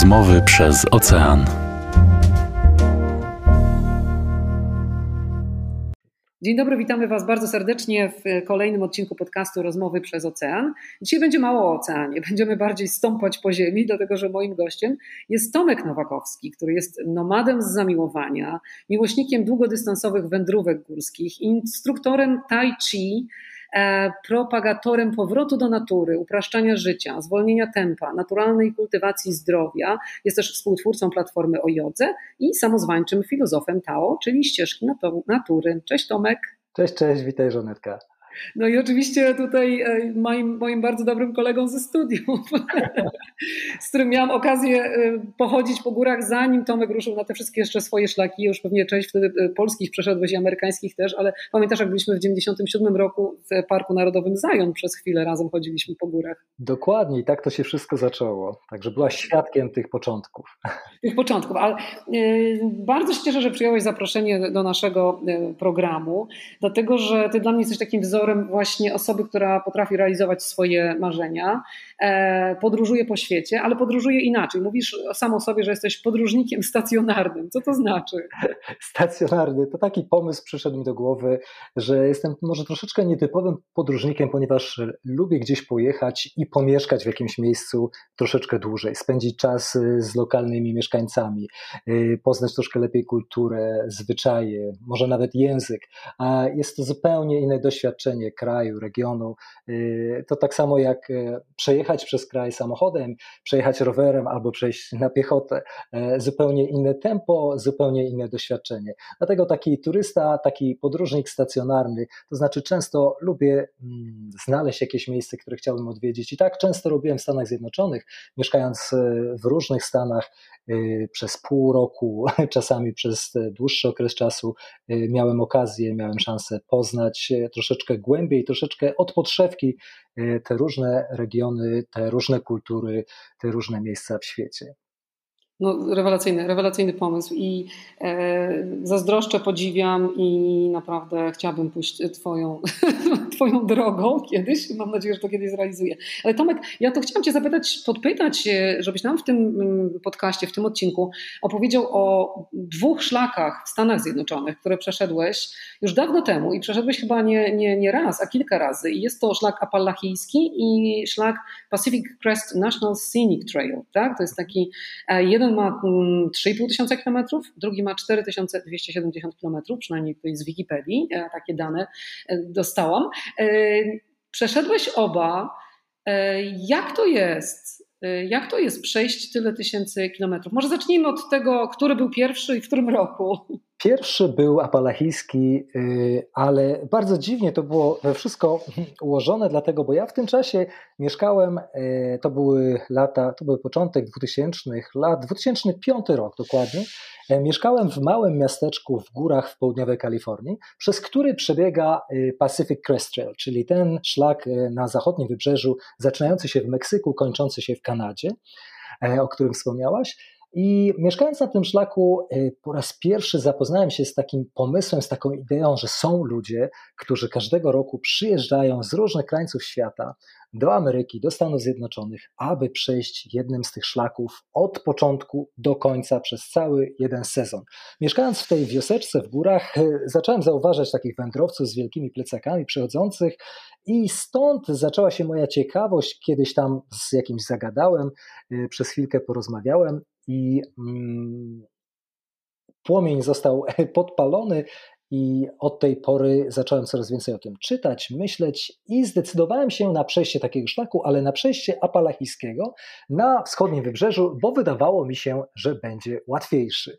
Rozmowy przez ocean. Dzień dobry, witamy Was bardzo serdecznie w kolejnym odcinku podcastu Rozmowy przez ocean. Dzisiaj będzie mało o oceanie, będziemy bardziej stąpać po ziemi, dlatego że moim gościem jest Tomek Nowakowski, który jest nomadem z zamiłowania, miłośnikiem długodystansowych wędrówek górskich, instruktorem tai chi, propagatorem powrotu do natury, upraszczania życia, zwolnienia tempa, naturalnej kultywacji zdrowia. Jest też współtwórcą platformy o jodze i samozwańczym filozofem Tao, czyli ścieżki natury. Cześć Tomek. Cześć, witaj Żonetka. No i oczywiście tutaj moim bardzo dobrym kolegą ze studiów, z którym miałam okazję pochodzić po górach, zanim Tomek ruszył na te wszystkie jeszcze swoje szlaki. Już pewnie część wtedy polskich przeszedłeś i amerykańskich też, ale pamiętasz, jak byliśmy w 1997 roku w Parku Narodowym Zion, przez chwilę razem chodziliśmy po górach. Dokładnie, i tak to się wszystko zaczęło. Także byłaś świadkiem tych początków. Ale bardzo się cieszę, że przyjąłeś zaproszenie do naszego programu, dlatego że ty dla mnie jesteś takim wzorem właśnie osoby, która potrafi realizować swoje marzenia, podróżuje po świecie, ale podróżuje inaczej. Mówisz sam o sobie, że jesteś podróżnikiem stacjonarnym. Co to znaczy? Stacjonarny. To taki pomysł przyszedł mi do głowy, że jestem może troszeczkę nietypowym podróżnikiem, ponieważ lubię gdzieś pojechać i pomieszkać w jakimś miejscu troszeczkę dłużej, spędzić czas z lokalnymi mieszkańcami, poznać troszkę lepiej kulturę, zwyczaje, może nawet język, a jest to zupełnie inne doświadczenie kraju, regionu. To tak samo jak przejechać przez kraj samochodem, przejechać rowerem albo przejść na piechotę. Zupełnie inne tempo, zupełnie inne doświadczenie. Dlatego taki turysta, taki podróżnik stacjonarny, to znaczy często lubię znaleźć jakieś miejsce, które chciałbym odwiedzić. I tak często robiłem w Stanach Zjednoczonych, mieszkając w różnych stanach przez pół roku, czasami przez dłuższy okres czasu miałem okazję, miałem szansę poznać troszeczkę głębiej, troszeczkę od podszewki te różne regiony, te różne kultury, te różne miejsca w świecie. No, rewelacyjny pomysł i zazdroszczę, podziwiam i naprawdę chciałabym pójść twoją drogą kiedyś. Mam nadzieję, że to kiedyś zrealizuję. Ale Tomek, ja to chciałam Cię podpytać, żebyś nam w tym podcaście, w tym odcinku opowiedział o dwóch szlakach w Stanach Zjednoczonych, które przeszedłeś już dawno temu i przeszedłeś chyba nie raz, a kilka razy. I jest to szlak apalachijski i szlak Pacific Crest National Scenic Trail. Tak? To jest taki jeden ma 3,5 tysiąca kilometrów, drugi ma 4270 kilometrów, przynajmniej to jest z Wikipedii, takie dane dostałam. Przeszedłeś oba. Jak to jest? Jak to jest przejść tyle tysięcy kilometrów? Może zacznijmy od tego, który był pierwszy i w którym roku? Pierwszy był apalachijski, ale bardzo dziwnie to było wszystko ułożone, dlatego, bo ja w tym czasie mieszkałem, to był początek 2005 rok dokładnie, mieszkałem w małym miasteczku w górach w południowej Kalifornii, przez który przebiega Pacific Crest Trail, czyli ten szlak na zachodnim wybrzeżu, zaczynający się w Meksyku, kończący się w Kanadzie, o którym wspomniałaś. I mieszkając na tym szlaku po raz pierwszy zapoznałem się z takim pomysłem, z taką ideą, że są ludzie, którzy każdego roku przyjeżdżają z różnych krańców świata do Ameryki, do Stanów Zjednoczonych, aby przejść jednym z tych szlaków od początku do końca przez cały jeden sezon. Mieszkając w tej wioseczce w górach, zacząłem zauważać takich wędrowców z wielkimi plecakami przechodzących i stąd zaczęła się moja ciekawość. Kiedyś tam z jakimś zagadałem, przez chwilkę porozmawiałem i płomień został podpalony i od tej pory zacząłem coraz więcej o tym czytać, myśleć i zdecydowałem się na przejście takiego szlaku, ale na przejście apalachijskiego na wschodnim wybrzeżu, bo wydawało mi się, że będzie łatwiejszy.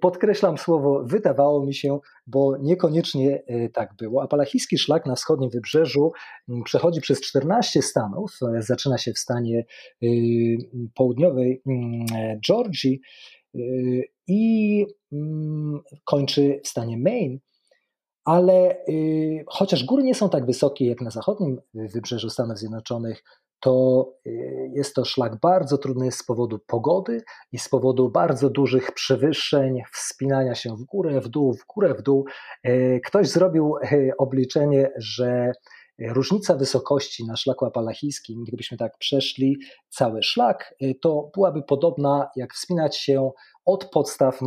Podkreślam słowo wydawało mi się, bo niekoniecznie tak było. Apalachijski szlak na wschodnim wybrzeżu przechodzi przez 14 stanów, zaczyna się w stanie południowej Georgii i kończy w stanie Maine, ale chociaż góry nie są tak wysokie jak na zachodnim wybrzeżu Stanów Zjednoczonych, to jest to szlak bardzo trudny z powodu pogody i z powodu bardzo dużych przewyższeń, wspinania się w górę, w dół, w górę, w dół. Ktoś zrobił obliczenie, że Różnica wysokości na szlaku apalachijskim, gdybyśmy tak przeszli cały szlak, to byłaby podobna jak wspinać się od podstaw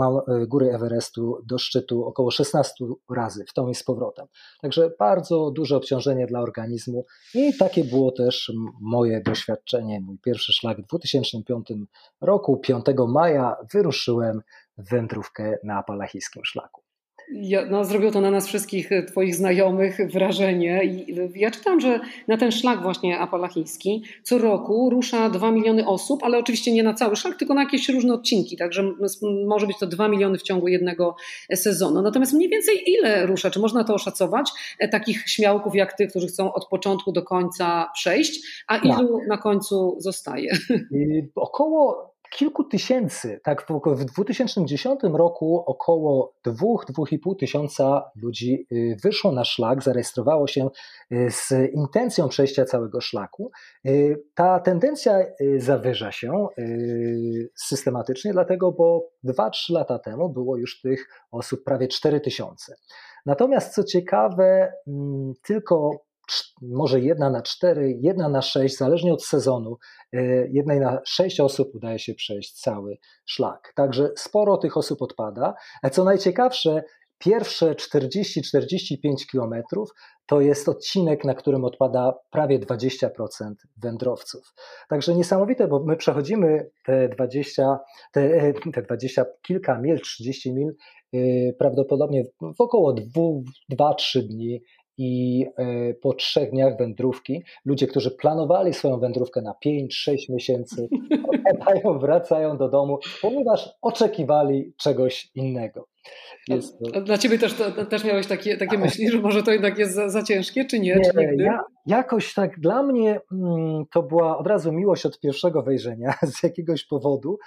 góry Everestu do szczytu około 16 razy w tą i z powrotem. Także bardzo duże obciążenie dla organizmu i takie było też moje doświadczenie. Mój pierwszy szlak w 2005 roku, 5 maja wyruszyłem w wędrówkę na apalachijskim szlaku. Zrobiło to na nas wszystkich twoich znajomych wrażenie. Ja czytam, że na ten szlak właśnie apalachijski co roku rusza 2 miliony osób, ale oczywiście nie na cały szlak, tylko na jakieś różne odcinki, także może być to 2 miliony w ciągu jednego sezonu. Natomiast mniej więcej ile rusza? Czy można to oszacować? Takich śmiałków jak ty, którzy chcą od początku do końca przejść, a ilu na końcu zostaje? Około kilku tysięcy, tak w 2010 roku około 2,5 tysiąca ludzi wyszło na szlak, zarejestrowało się z intencją przejścia całego szlaku. Ta tendencja zawyża się systematycznie, dlatego, bo 2-3 lata temu było już tych osób prawie 4 tysiące. Natomiast co ciekawe, tylko może 1 na 4, 1 na 6, zależnie od sezonu, 1 na 6 osób udaje się przejść cały szlak. Także sporo tych osób odpada. A co najciekawsze, pierwsze 40-45 km to jest odcinek, na którym odpada prawie 20% wędrowców. Także niesamowite, bo my przechodzimy te 20 kilka mil, 30 mil prawdopodobnie w około 2-3 dni. I po 3 dniach wędrówki ludzie, którzy planowali swoją wędrówkę na 5-6 miesięcy, wracają do domu, ponieważ oczekiwali czegoś innego. Dla ciebie też miałeś takie myśli, że może to jednak jest za ciężkie, czy nie? Jakoś tak dla mnie to była od razu miłość od pierwszego wejrzenia z jakiegoś powodu.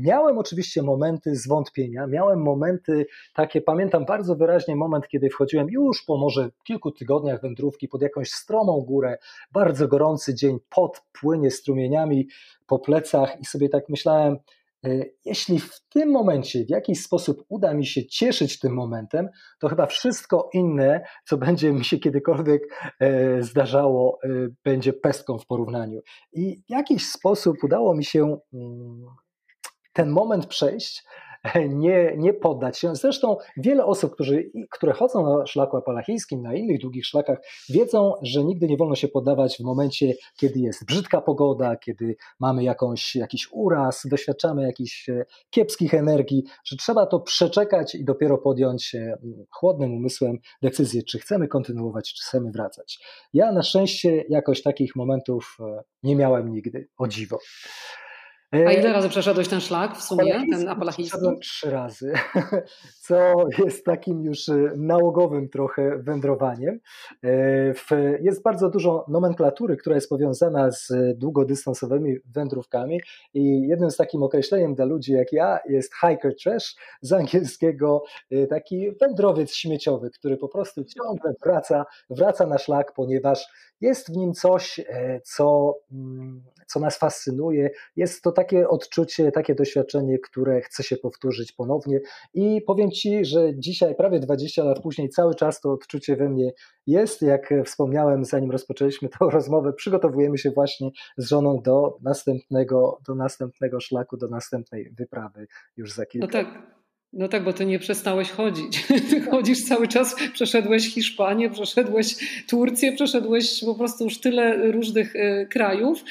Miałem oczywiście momenty zwątpienia, miałem momenty takie, pamiętam bardzo wyraźnie moment, kiedy wchodziłem już po może kilku tygodniach wędrówki pod jakąś stromą górę, bardzo gorący dzień, pot płynie strumieniami po plecach i sobie tak myślałem, jeśli w tym momencie w jakiś sposób uda mi się cieszyć tym momentem, to chyba wszystko inne, co będzie mi się kiedykolwiek zdarzało, będzie pestką w porównaniu. I w jakiś sposób udało mi się ten moment przejść, nie poddać się. Zresztą wiele osób, które chodzą na szlaku apalachijskim, na innych długich szlakach, wiedzą, że nigdy nie wolno się poddawać w momencie, kiedy jest brzydka pogoda, kiedy mamy jakiś uraz, doświadczamy jakichś kiepskich energii, że trzeba to przeczekać i dopiero podjąć chłodnym umysłem decyzję, czy chcemy kontynuować, czy chcemy wracać. Ja na szczęście jakoś takich momentów nie miałem nigdy, o dziwo. A ile razy przeszedłeś ten szlak w sumie, ten apalachijski? Przeszedłem 3 razy, co jest takim już nałogowym trochę wędrowaniem. Jest bardzo dużo nomenklatury, która jest powiązana z długodystansowymi wędrówkami i jednym z takim określeniem dla ludzi jak ja jest hiker trash, z angielskiego taki wędrowiec śmieciowy, który po prostu ciągle wraca na szlak, ponieważ jest w nim coś, co nas fascynuje, jest to takie odczucie, takie doświadczenie, które chce się powtórzyć ponownie i powiem Ci, że dzisiaj prawie 20 lat później cały czas to odczucie we mnie jest. Jak wspomniałem, zanim rozpoczęliśmy tę rozmowę, przygotowujemy się właśnie z żoną do następnego szlaku, do następnej wyprawy już za kilka lat. No tak, bo ty nie przestałeś chodzić. Ty chodzisz cały czas, przeszedłeś Hiszpanię, przeszedłeś Turcję, przeszedłeś po prostu już tyle różnych krajów.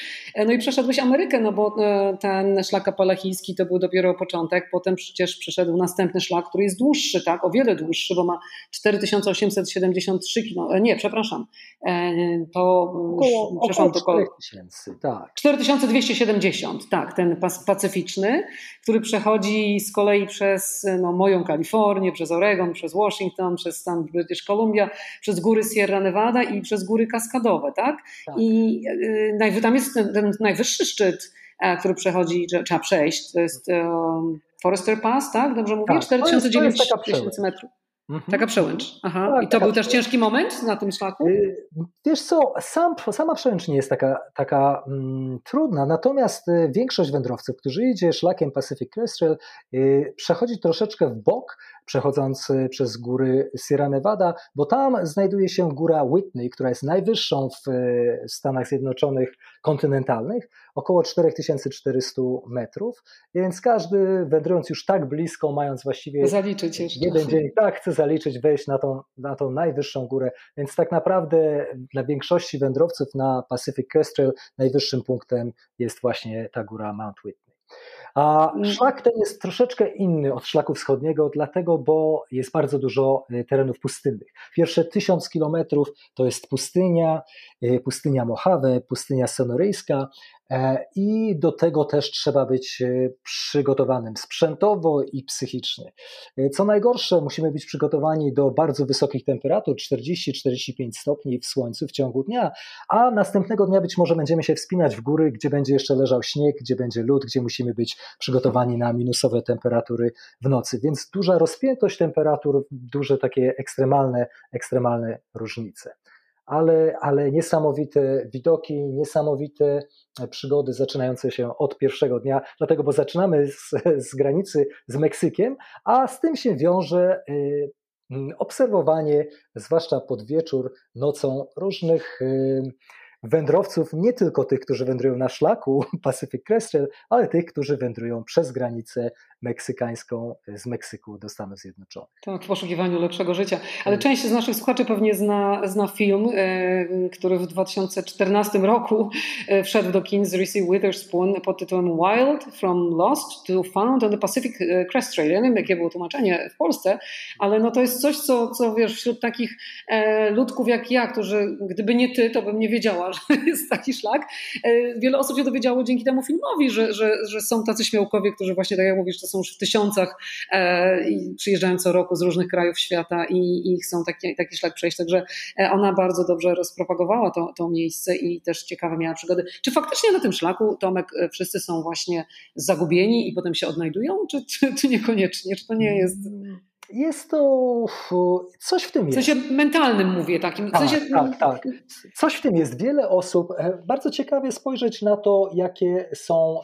No i przeszedłeś Amerykę, no bo ten szlak apalachijski to był dopiero początek, potem przecież przeszedł następny szlak, który jest dłuższy, tak, o wiele dłuższy, bo ma 4873 km, nie, przepraszam, to około 4000, tak. 4270, tak, ten pacyficzny, który przechodzi z kolei przez moją Kalifornię, przez Oregon, przez Washington, przez stan British Columbia, przez góry Sierra Nevada i przez góry kaskadowe, tak? Tak. I tam jest ten najwyższy szczyt, który przechodzi, trzeba przejść, to jest Forester Pass, tak? Dobrze mówię? Tak. 4900 metrów. Taka przełęcz. Aha. Tak, I to był też ciężki moment na tym szlaku? Wiesz co, sama przełęcz nie jest taka trudna, natomiast większość wędrowców, którzy idzie szlakiem Pacific Crest Trail, przechodzi troszeczkę w bok, przechodząc przez góry Sierra Nevada, bo tam znajduje się góra Whitney, która jest najwyższą w Stanach Zjednoczonych kontynentalnych, około 4400 metrów, więc każdy wędrując już tak blisko, mając właściwie zaliczyć jeszcze jeden dzień, tak chce zaliczyć, wejść na tą najwyższą górę, więc tak naprawdę dla większości wędrowców na Pacific Crest Trail najwyższym punktem jest właśnie ta góra Mount Whitney. A szlak ten jest troszeczkę inny od szlaku wschodniego, dlatego, bo jest bardzo dużo terenów pustynnych. Pierwsze 1000 kilometrów to jest pustynia Mojave, pustynia sonoryjska i do tego też trzeba być przygotowanym sprzętowo i psychicznie. Co najgorsze, musimy być przygotowani do bardzo wysokich temperatur, 40-45 stopni w słońcu w ciągu dnia, a następnego dnia być może będziemy się wspinać w góry, gdzie będzie jeszcze leżał śnieg, gdzie będzie lód, gdzie musimy być przygotowani na minusowe temperatury w nocy, więc duża rozpiętość temperatur, duże takie ekstremalne różnice. Ale niesamowite widoki, niesamowite przygody zaczynające się od pierwszego dnia, dlatego bo zaczynamy z granicy z Meksykiem, a z tym się wiąże obserwowanie, zwłaszcza pod wieczór, nocą różnych wędrowców, nie tylko tych, którzy wędrują na szlaku Pacific Crest Trail, ale tych, którzy wędrują przez granicę meksykańską z Meksyku do Stanów Zjednoczonych. Tak, w poszukiwaniu lepszego życia. Ale część z naszych słuchaczy pewnie zna film, który w 2014 roku wszedł do kin z Reese Witherspoon pod tytułem Wild, From Lost to Found on the Pacific Crest Trail. Ja nie wiem, jakie było tłumaczenie w Polsce, ale no to jest coś, co wiesz, wśród takich ludków jak ja, którzy gdyby nie ty, to bym nie wiedziała, że jest taki szlak. Wiele osób się dowiedziało dzięki temu filmowi, że są tacy śmiałkowie, którzy właśnie, tak jak mówisz, to są już w tysiącach i przyjeżdżają co roku z różnych krajów świata i chcą taki szlak przejść. Także ona bardzo dobrze rozpropagowała to miejsce i też ciekawe miała przygody. Czy faktycznie na tym szlaku, Tomek, wszyscy są właśnie zagubieni i potem się odnajdują, czy niekoniecznie? Czy to nie jest... Jest to coś w tym jest. W sensie mentalnym mówię takim. Tak. Coś w tym jest. Wiele osób. Bardzo ciekawie spojrzeć na to, jakie są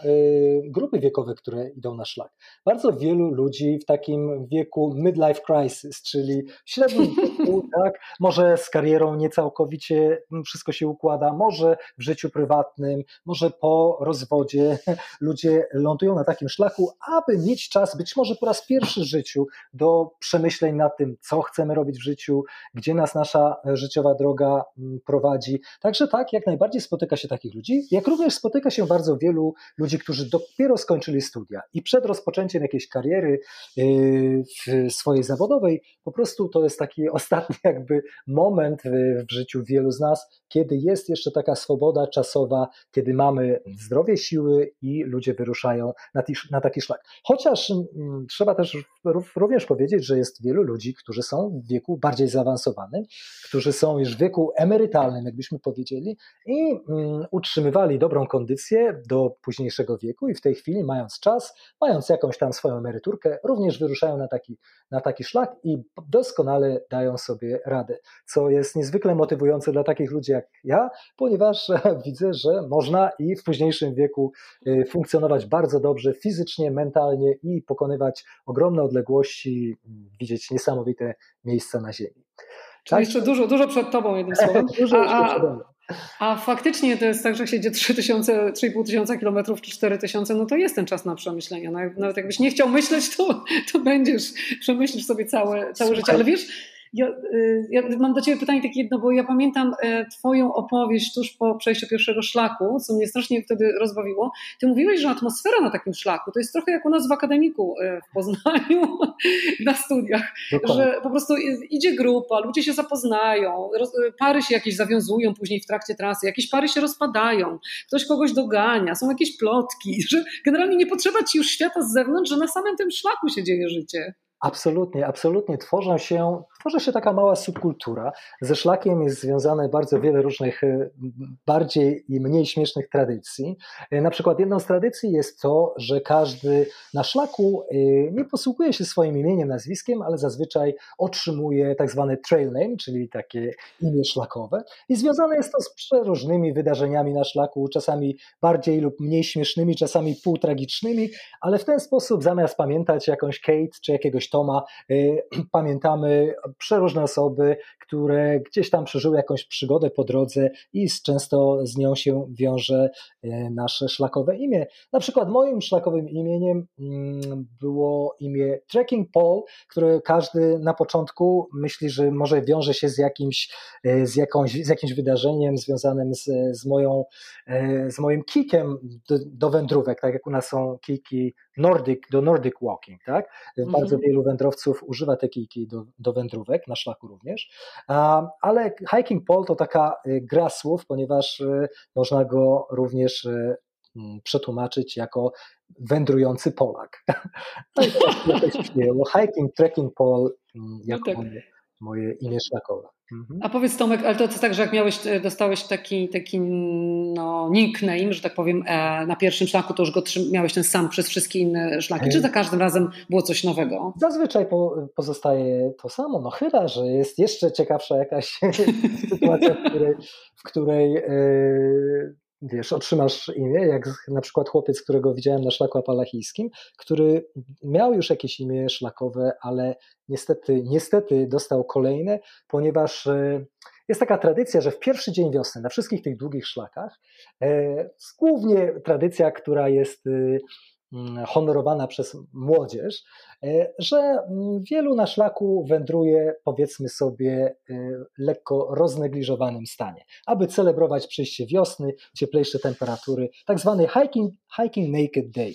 grupy wiekowe, które idą na szlak. Bardzo wielu ludzi w takim wieku midlife crisis, czyli w średnim wieku, tak? Może z karierą niecałkowicie wszystko się układa, może w życiu prywatnym, może po rozwodzie ludzie lądują na takim szlaku, aby mieć czas, być może po raz pierwszy w życiu, do przemyśleń nad tym, co chcemy robić w życiu, gdzie nas nasza życiowa droga prowadzi. Także tak, jak najbardziej spotyka się takich ludzi, jak również spotyka się bardzo wielu ludzi, którzy dopiero skończyli studia i przed rozpoczęciem jakiejś kariery swojej zawodowej, po prostu to jest taki ostatni jakby moment w życiu wielu z nas, kiedy jest jeszcze taka swoboda czasowa, kiedy mamy zdrowie, siły i ludzie wyruszają na taki szlak. Chociaż trzeba też również powiedzieć, że jest wielu ludzi, którzy są w wieku bardziej zaawansowanym, którzy są już w wieku emerytalnym, jakbyśmy powiedzieli, i utrzymywali dobrą kondycję do późniejszego wieku i w tej chwili, mając czas, mając jakąś tam swoją emeryturkę, również wyruszają na taki szlak i doskonale dają sobie radę, co jest niezwykle motywujące dla takich ludzi jak ja, ponieważ widzę, że można i w późniejszym wieku funkcjonować bardzo dobrze fizycznie, mentalnie i pokonywać ogromne odległości, widzieć niesamowite miejsca na ziemi. Czyli jeszcze dużo przed tobą, jednym słowem. A faktycznie to jest tak, że się idzie 3,5 tysiąca kilometrów czy 4000, no to jest ten czas na przemyślenia. Nawet jakbyś nie chciał myśleć, to będziesz, przemyślisz sobie całe życie. Ale wiesz, ja mam do ciebie pytanie takie jedno, bo ja pamiętam twoją opowieść tuż po przejściu pierwszego szlaku, co mnie strasznie wtedy rozbawiło. Ty mówiłeś, że atmosfera na takim szlaku to jest trochę jak u nas w akademiku w Poznaniu na studiach, że po prostu idzie grupa, ludzie się zapoznają, pary się jakieś zawiązują później w trakcie trasy, jakieś pary się rozpadają, ktoś kogoś dogania, są jakieś plotki, że generalnie nie potrzeba ci już świata z zewnątrz, że na samym tym szlaku się dzieje życie. Absolutnie, absolutnie. Tworzą się tworzy się taka mała subkultura. Ze szlakiem jest związane bardzo wiele różnych bardziej i mniej śmiesznych tradycji. Na przykład jedną z tradycji jest to, że każdy na szlaku nie posługuje się swoim imieniem, nazwiskiem, ale zazwyczaj otrzymuje tak zwany trail name, czyli takie imię szlakowe, i związane jest to z przeróżnymi wydarzeniami na szlaku, czasami bardziej lub mniej śmiesznymi, czasami półtragicznymi, ale w ten sposób zamiast pamiętać jakąś Kate czy jakiegoś Toma, pamiętamy przeróżne osoby, które gdzieś tam przeżyły jakąś przygodę po drodze i często z nią się wiąże nasze szlakowe imię. Na przykład moim szlakowym imieniem było imię Trekking Paul, które każdy na początku myśli, że może wiąże się z jakimś wydarzeniem związanym z moim kikiem do wędrówek, tak jak u nas są kiki do Nordic Walking, tak? Bardzo wielu wędrowców używa te kijki do wędrówek, na szlaku również, ale hiking pole to taka gra słów, ponieważ można go również przetłumaczyć jako wędrujący Polak. No i to też przyjęło. Hiking, trekking pole jako no tak. Moje imię szlakowe. A powiedz Tomek, ale to jest tak, że jak dostałeś taki no, nickname, że tak powiem, na pierwszym szlaku, to już go miałeś ten sam przez wszystkie inne szlaki, czy za każdym razem było coś nowego? Zazwyczaj pozostaje to samo, no chyba, że jest jeszcze ciekawsza jakaś sytuacja, w której wiesz, otrzymasz imię, jak na przykład chłopiec, którego widziałem na szlaku apalachijskim, który miał już jakieś imię szlakowe, ale niestety dostał kolejne, ponieważ jest taka tradycja, że w pierwszy dzień wiosny na wszystkich tych długich szlakach, głównie tradycja, która jest honorowana przez młodzież, że wielu na szlaku wędruje, powiedzmy sobie, lekko roznegliżowanym stanie, aby celebrować przyjście wiosny, cieplejsze temperatury, tak zwany hiking naked day.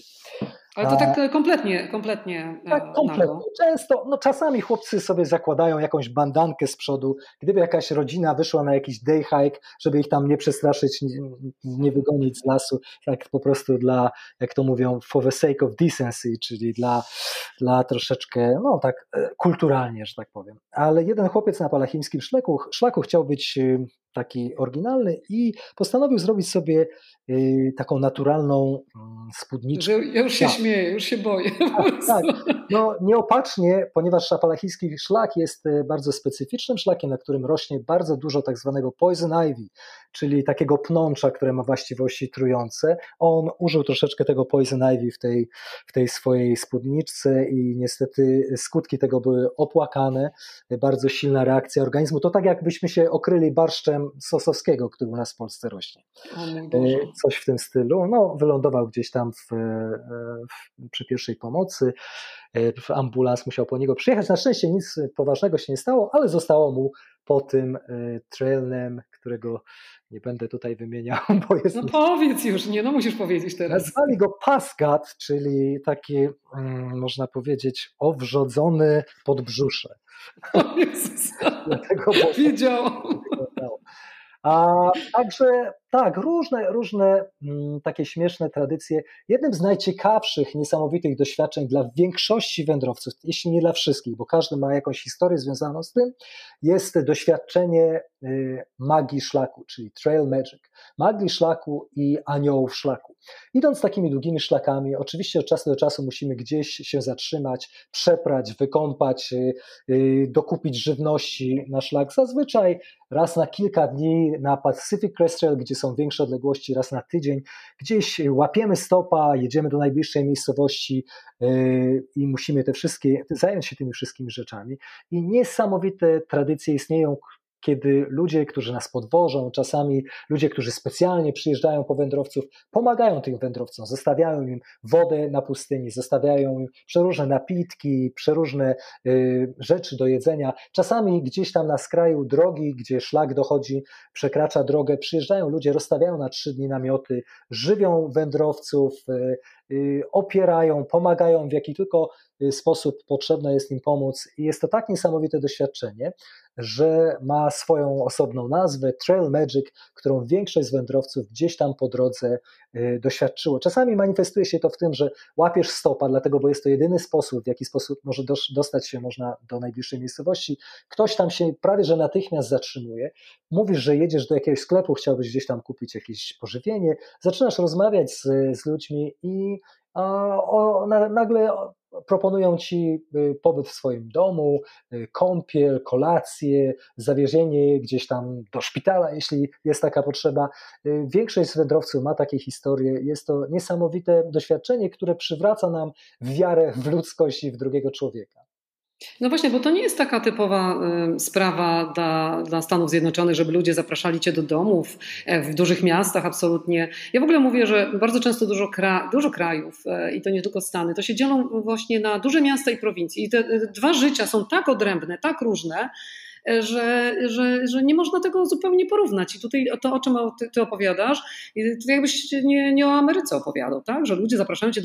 Ale to tak kompletnie. Tak, kompletnie. Często, no czasami chłopcy sobie zakładają jakąś bandankę z przodu. Gdyby jakaś rodzina wyszła na jakiś day hike, żeby ich tam nie przestraszyć, nie wygonić z lasu, tak po prostu dla, jak to mówią, for the sake of decency, czyli dla troszeczkę, no tak kulturalnie, że tak powiem. Ale jeden chłopiec na palachimskim szlaku chciał być taki oryginalny i postanowił zrobić sobie taką naturalną spódniczkę. Ja już się śmieję, już się boję. Tak. No nieopatrznie, ponieważ apalachijski szlak jest bardzo specyficznym szlakiem, na którym rośnie bardzo dużo tak zwanego poison ivy, czyli takiego pnącza, które ma właściwości trujące. On użył troszeczkę tego poison ivy w tej swojej spódniczce i niestety skutki tego były opłakane. Bardzo silna reakcja organizmu. To tak jakbyśmy się okryli barszczem sosowskiego, który u nas w Polsce rośnie. Coś w tym stylu. No, wylądował gdzieś tam przy pierwszej pomocy. Ambulans musiał po niego przyjechać. Na szczęście nic poważnego się nie stało, ale zostało mu po tym trailnem, którego nie będę tutaj wymieniał, bo jest... No powiedz już, nie, no musisz powiedzieć teraz. Nazwali go pasgat, czyli taki, można powiedzieć, owrzodzony podbrzusze. O Jezus, wiedziałam. A także tak, różne takie śmieszne tradycje. Jednym z najciekawszych, niesamowitych doświadczeń dla większości wędrowców, jeśli nie dla wszystkich, bo każdy ma jakąś historię związaną z tym, jest doświadczenie magii szlaku, czyli trail magic, magii szlaku i aniołów szlaku. Idąc takimi długimi szlakami, oczywiście od czasu do czasu musimy gdzieś się zatrzymać, przeprać, wykąpać, dokupić żywności na szlak. Zazwyczaj raz na kilka dni na Pacific Crest Trail, gdzie są większe odległości, raz na tydzień, gdzieś łapiemy stopa, jedziemy do najbliższej miejscowości i musimy zająć się tymi wszystkimi rzeczami. I niesamowite tradycje istnieją, kiedy ludzie, którzy nas podwożą, czasami ludzie, którzy specjalnie przyjeżdżają po wędrowców, pomagają tym wędrowcom, zostawiają im wodę na pustyni, zostawiają im przeróżne napitki, przeróżne rzeczy do jedzenia. Czasami gdzieś tam na skraju drogi, gdzie szlak dochodzi, przekracza drogę, przyjeżdżają ludzie, rozstawiają na 3 dni namioty, żywią wędrowców, opierają, pomagają w jaki tylko sposób potrzebna jest im pomóc i jest to tak niesamowite doświadczenie, że ma swoją osobną nazwę, Trail Magic, którą większość z wędrowców gdzieś tam po drodze doświadczyło. Czasami manifestuje się to w tym, że łapiesz stopa, dlatego, bo jest to jedyny sposób, w jaki sposób może dostać się można do najbliższej miejscowości. Ktoś tam się prawie że natychmiast zatrzymuje, mówisz, że jedziesz do jakiegoś sklepu, chciałbyś gdzieś tam kupić jakieś pożywienie, zaczynasz rozmawiać z ludźmi i nagle proponują ci pobyt w swoim domu, kąpiel, kolację, zawiezienie gdzieś tam do szpitala, jeśli jest taka potrzeba. Większość z wędrowców ma takie historie. Jest to niesamowite doświadczenie, które przywraca nam wiarę w ludzkość i w drugiego człowieka. No właśnie, bo to nie jest taka typowa sprawa dla Stanów Zjednoczonych, żeby ludzie zapraszali cię do domów w dużych miastach, absolutnie. Ja w ogóle mówię, że bardzo często dużo krajów i to nie tylko Stany, to się dzielą właśnie na duże miasta i prowincje i te dwa życia są tak odrębne, tak różne, że nie można tego zupełnie porównać. I tutaj to, o czym ty opowiadasz, to jakbyś nie o Ameryce opowiadał, tak? Że ludzie zapraszają cię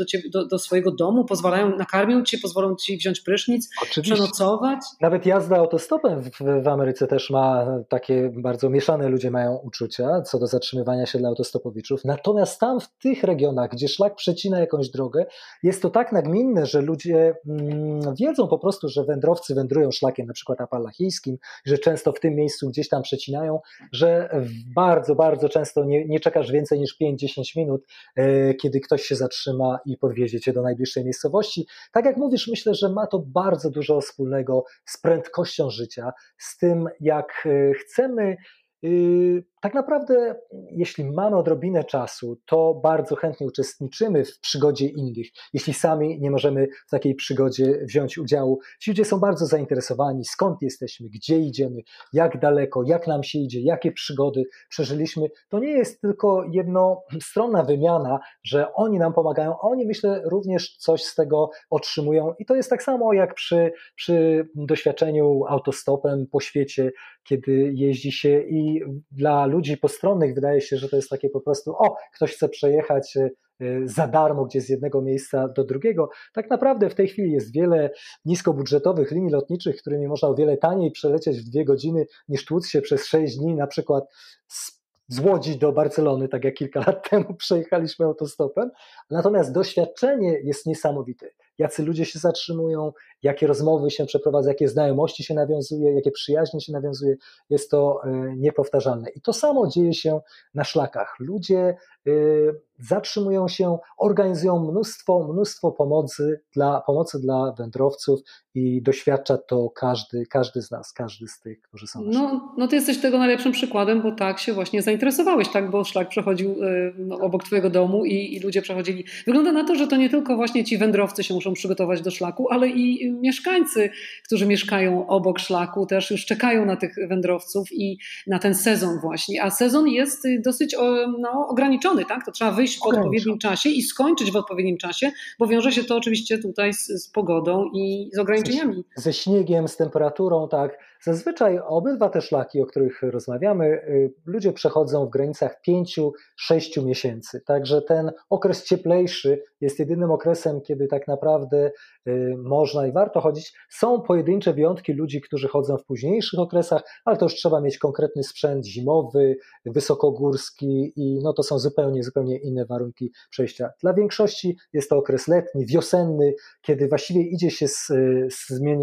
do swojego domu, pozwalają, nakarmią cię, pozwolą ci wziąć prysznic, oczywiście, przenocować. Nawet jazda autostopem w Ameryce też ma takie bardzo mieszane, ludzie mają uczucia co do zatrzymywania się dla autostopowiczów. Natomiast tam w tych regionach, gdzie szlak przecina jakąś drogę, jest to tak nagminne, że ludzie wiedzą po prostu, że wędrowcy wędrują szlakiem na przykład apalachijskim, że często w tym miejscu gdzieś tam przecinają, że bardzo, bardzo często nie czekasz więcej niż 5-10 minut, kiedy ktoś się zatrzyma i podwiezie cię do najbliższej miejscowości. Tak jak mówisz, myślę, że ma to bardzo dużo wspólnego z prędkością życia, z tym jak chcemy. Tak naprawdę, jeśli mamy odrobinę czasu, to bardzo chętnie uczestniczymy w przygodzie innych, jeśli sami nie możemy w takiej przygodzie wziąć udziału. Ci ludzie są bardzo zainteresowani, skąd jesteśmy, gdzie idziemy, jak daleko, jak nam się idzie, jakie przygody przeżyliśmy. To nie jest tylko jednostronna wymiana, że oni nam pomagają, oni, myślę, również coś z tego otrzymują i to jest tak samo jak przy doświadczeniu autostopem po świecie, kiedy jeździ się i dla ludzi postronnych wydaje się, że to jest takie po prostu ktoś chce przejechać za darmo gdzieś z jednego miejsca do drugiego. Tak naprawdę w tej chwili jest wiele niskobudżetowych linii lotniczych, którymi można o wiele taniej przelecieć w 2 godziny niż tłuc się przez 6 dni na przykład z Łodzi do Barcelony, tak jak kilka lat temu przejechaliśmy autostopem. Natomiast doświadczenie jest niesamowite. Jacy ludzie się zatrzymują, jakie rozmowy się przeprowadza, jakie znajomości się nawiązuje, jakie przyjaźnie się nawiązuje. Jest to niepowtarzalne. I to samo dzieje się na szlakach. Ludzie zatrzymują się, organizują mnóstwo pomocy dla wędrowców i doświadcza to każdy z nas, każdy z tych, którzy są na szlaku. No ty jesteś tego najlepszym przykładem, bo tak się właśnie zainteresowałeś, tak, bo szlak przechodził obok twojego domu i ludzie przechodzili. Wygląda na to, że to nie tylko właśnie ci wędrowcy się muszą przygotować do szlaku, ale i mieszkańcy, którzy mieszkają obok szlaku, też już czekają na tych wędrowców i na ten sezon właśnie. A sezon jest dosyć ograniczony, tak? To trzeba wyjść w odpowiednim czasie i skończyć w odpowiednim czasie, bo wiąże się to oczywiście tutaj z pogodą i z ograniczeniami. Ze śniegiem, z temperaturą, tak. Zazwyczaj obydwa te szlaki, o których rozmawiamy, ludzie przechodzą w granicach 5-6 miesięcy. Także ten okres cieplejszy jest jedynym okresem, kiedy tak naprawdę można i warto chodzić. Są pojedyncze wyjątki ludzi, którzy chodzą w późniejszych okresach, ale to już trzeba mieć konkretny sprzęt zimowy, wysokogórski i no to są zupełnie inne warunki przejścia. Dla większości jest to okres letni, wiosenny, kiedy właściwie idzie się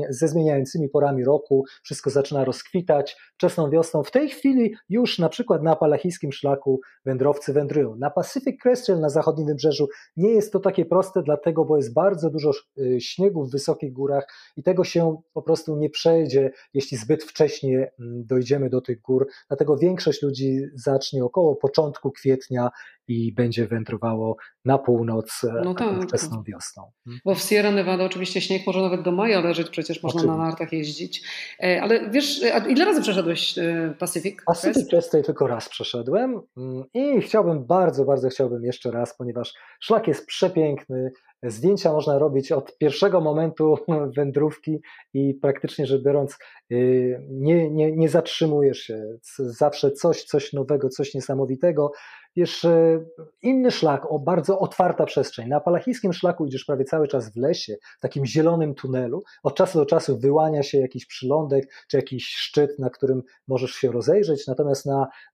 ze zmieniającymi porami roku, wszystko zaczyna rozkwitać wczesną wiosną. W tej chwili już na przykład na apalachijskim szlaku wędrowcy wędrują. Na Pacific Crest Trail na zachodnim wybrzeżu nie jest to takie proste, dlatego, bo jest bardzo dużo śniegu w wysokich górach i tego się po prostu nie przejdzie, jeśli zbyt wcześnie dojdziemy do tych gór. Dlatego większość ludzi zacznie około początku kwietnia i będzie wędrowało na północ wczesną wiosną. Bo w Sierra Nevada oczywiście śnieg może nawet do maja leżeć, przecież można na nartach jeździć. Ale wiesz, ile razy przeszedłeś Pacific? Pacific Crest Trail tylko raz przeszedłem i chciałbym, bardzo chciałbym jeszcze raz, ponieważ szlak jest przepiękny. Zdjęcia można robić od pierwszego momentu wędrówki i praktycznie rzecz biorąc nie zatrzymujesz się. Zawsze coś nowego, coś niesamowitego. wiesz, inny szlak, o bardzo otwarta przestrzeń. Na Apalachijskim szlaku idziesz prawie cały czas w lesie, w takim zielonym tunelu. Od czasu do czasu wyłania się jakiś przylądek czy jakiś szczyt, na którym możesz się rozejrzeć. Natomiast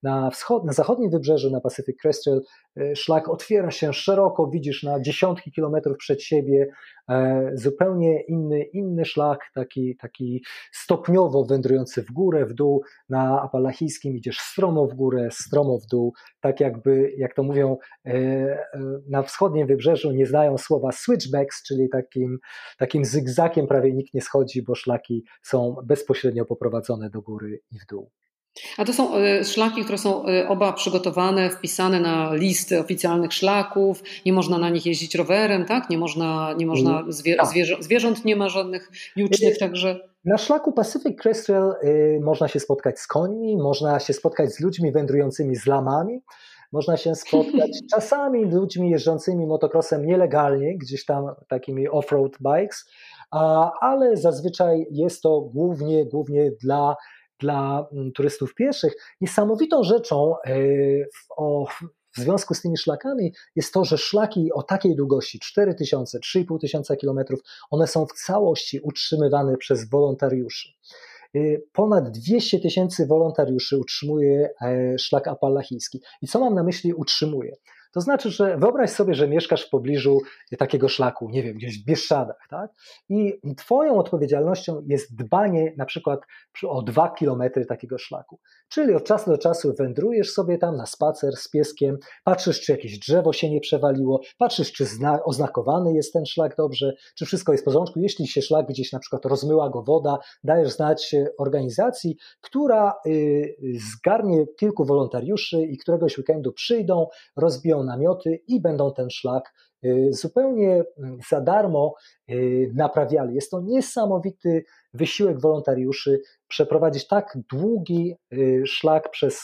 na zachodnim wybrzeżu, na Pacific Crest Trail, szlak otwiera się szeroko, widzisz na dziesiątki kilometrów przed siebie zupełnie inny szlak, taki stopniowo wędrujący w górę, w dół. Na Apalachijskim idziesz stromo w górę, stromo w dół, tak jakby, jak to mówią na wschodnim wybrzeżu, nie znają słowa switchbacks, czyli takim zygzakiem prawie nikt nie schodzi, bo szlaki są bezpośrednio poprowadzone do góry i w dół. A to są szlaki, które są oba przygotowane, wpisane na listy oficjalnych szlaków, nie można na nich jeździć rowerem, tak? Nie można zwierząt nie ma żadnych jucznych, także... Na szlaku Pacific Crest Trail można się spotkać z końmi, można się spotkać z ludźmi wędrującymi z lamami, można się spotkać czasami ludźmi jeżdżącymi motokrosem nielegalnie, gdzieś tam takimi off-road bikes, ale zazwyczaj jest to głównie dla turystów pieszych. Niesamowitą rzeczą w związku z tymi szlakami jest to, że szlaki o takiej długości 4000, 3500 km, one są w całości utrzymywane przez wolontariuszy. Ponad 200 tysięcy wolontariuszy utrzymuje szlak apalachijski. I co mam na myśli utrzymuje? To znaczy, że wyobraź sobie, że mieszkasz w pobliżu takiego szlaku, nie wiem, gdzieś w Bieszczadach, tak? I twoją odpowiedzialnością jest dbanie na przykład o 2 kilometry takiego szlaku. Czyli od czasu do czasu wędrujesz sobie tam na spacer z pieskiem, patrzysz, czy jakieś drzewo się nie przewaliło, patrzysz, czy oznakowany jest ten szlak dobrze, czy wszystko jest w porządku. Jeśli się szlak gdzieś na przykład rozmyła go woda, dajesz znać organizacji, która zgarnie kilku wolontariuszy i któregoś weekendu przyjdą, rozbiją namioty i będą ten szlak zupełnie za darmo naprawiali. Jest to niesamowity wysiłek wolontariuszy przeprowadzić tak długi szlak przez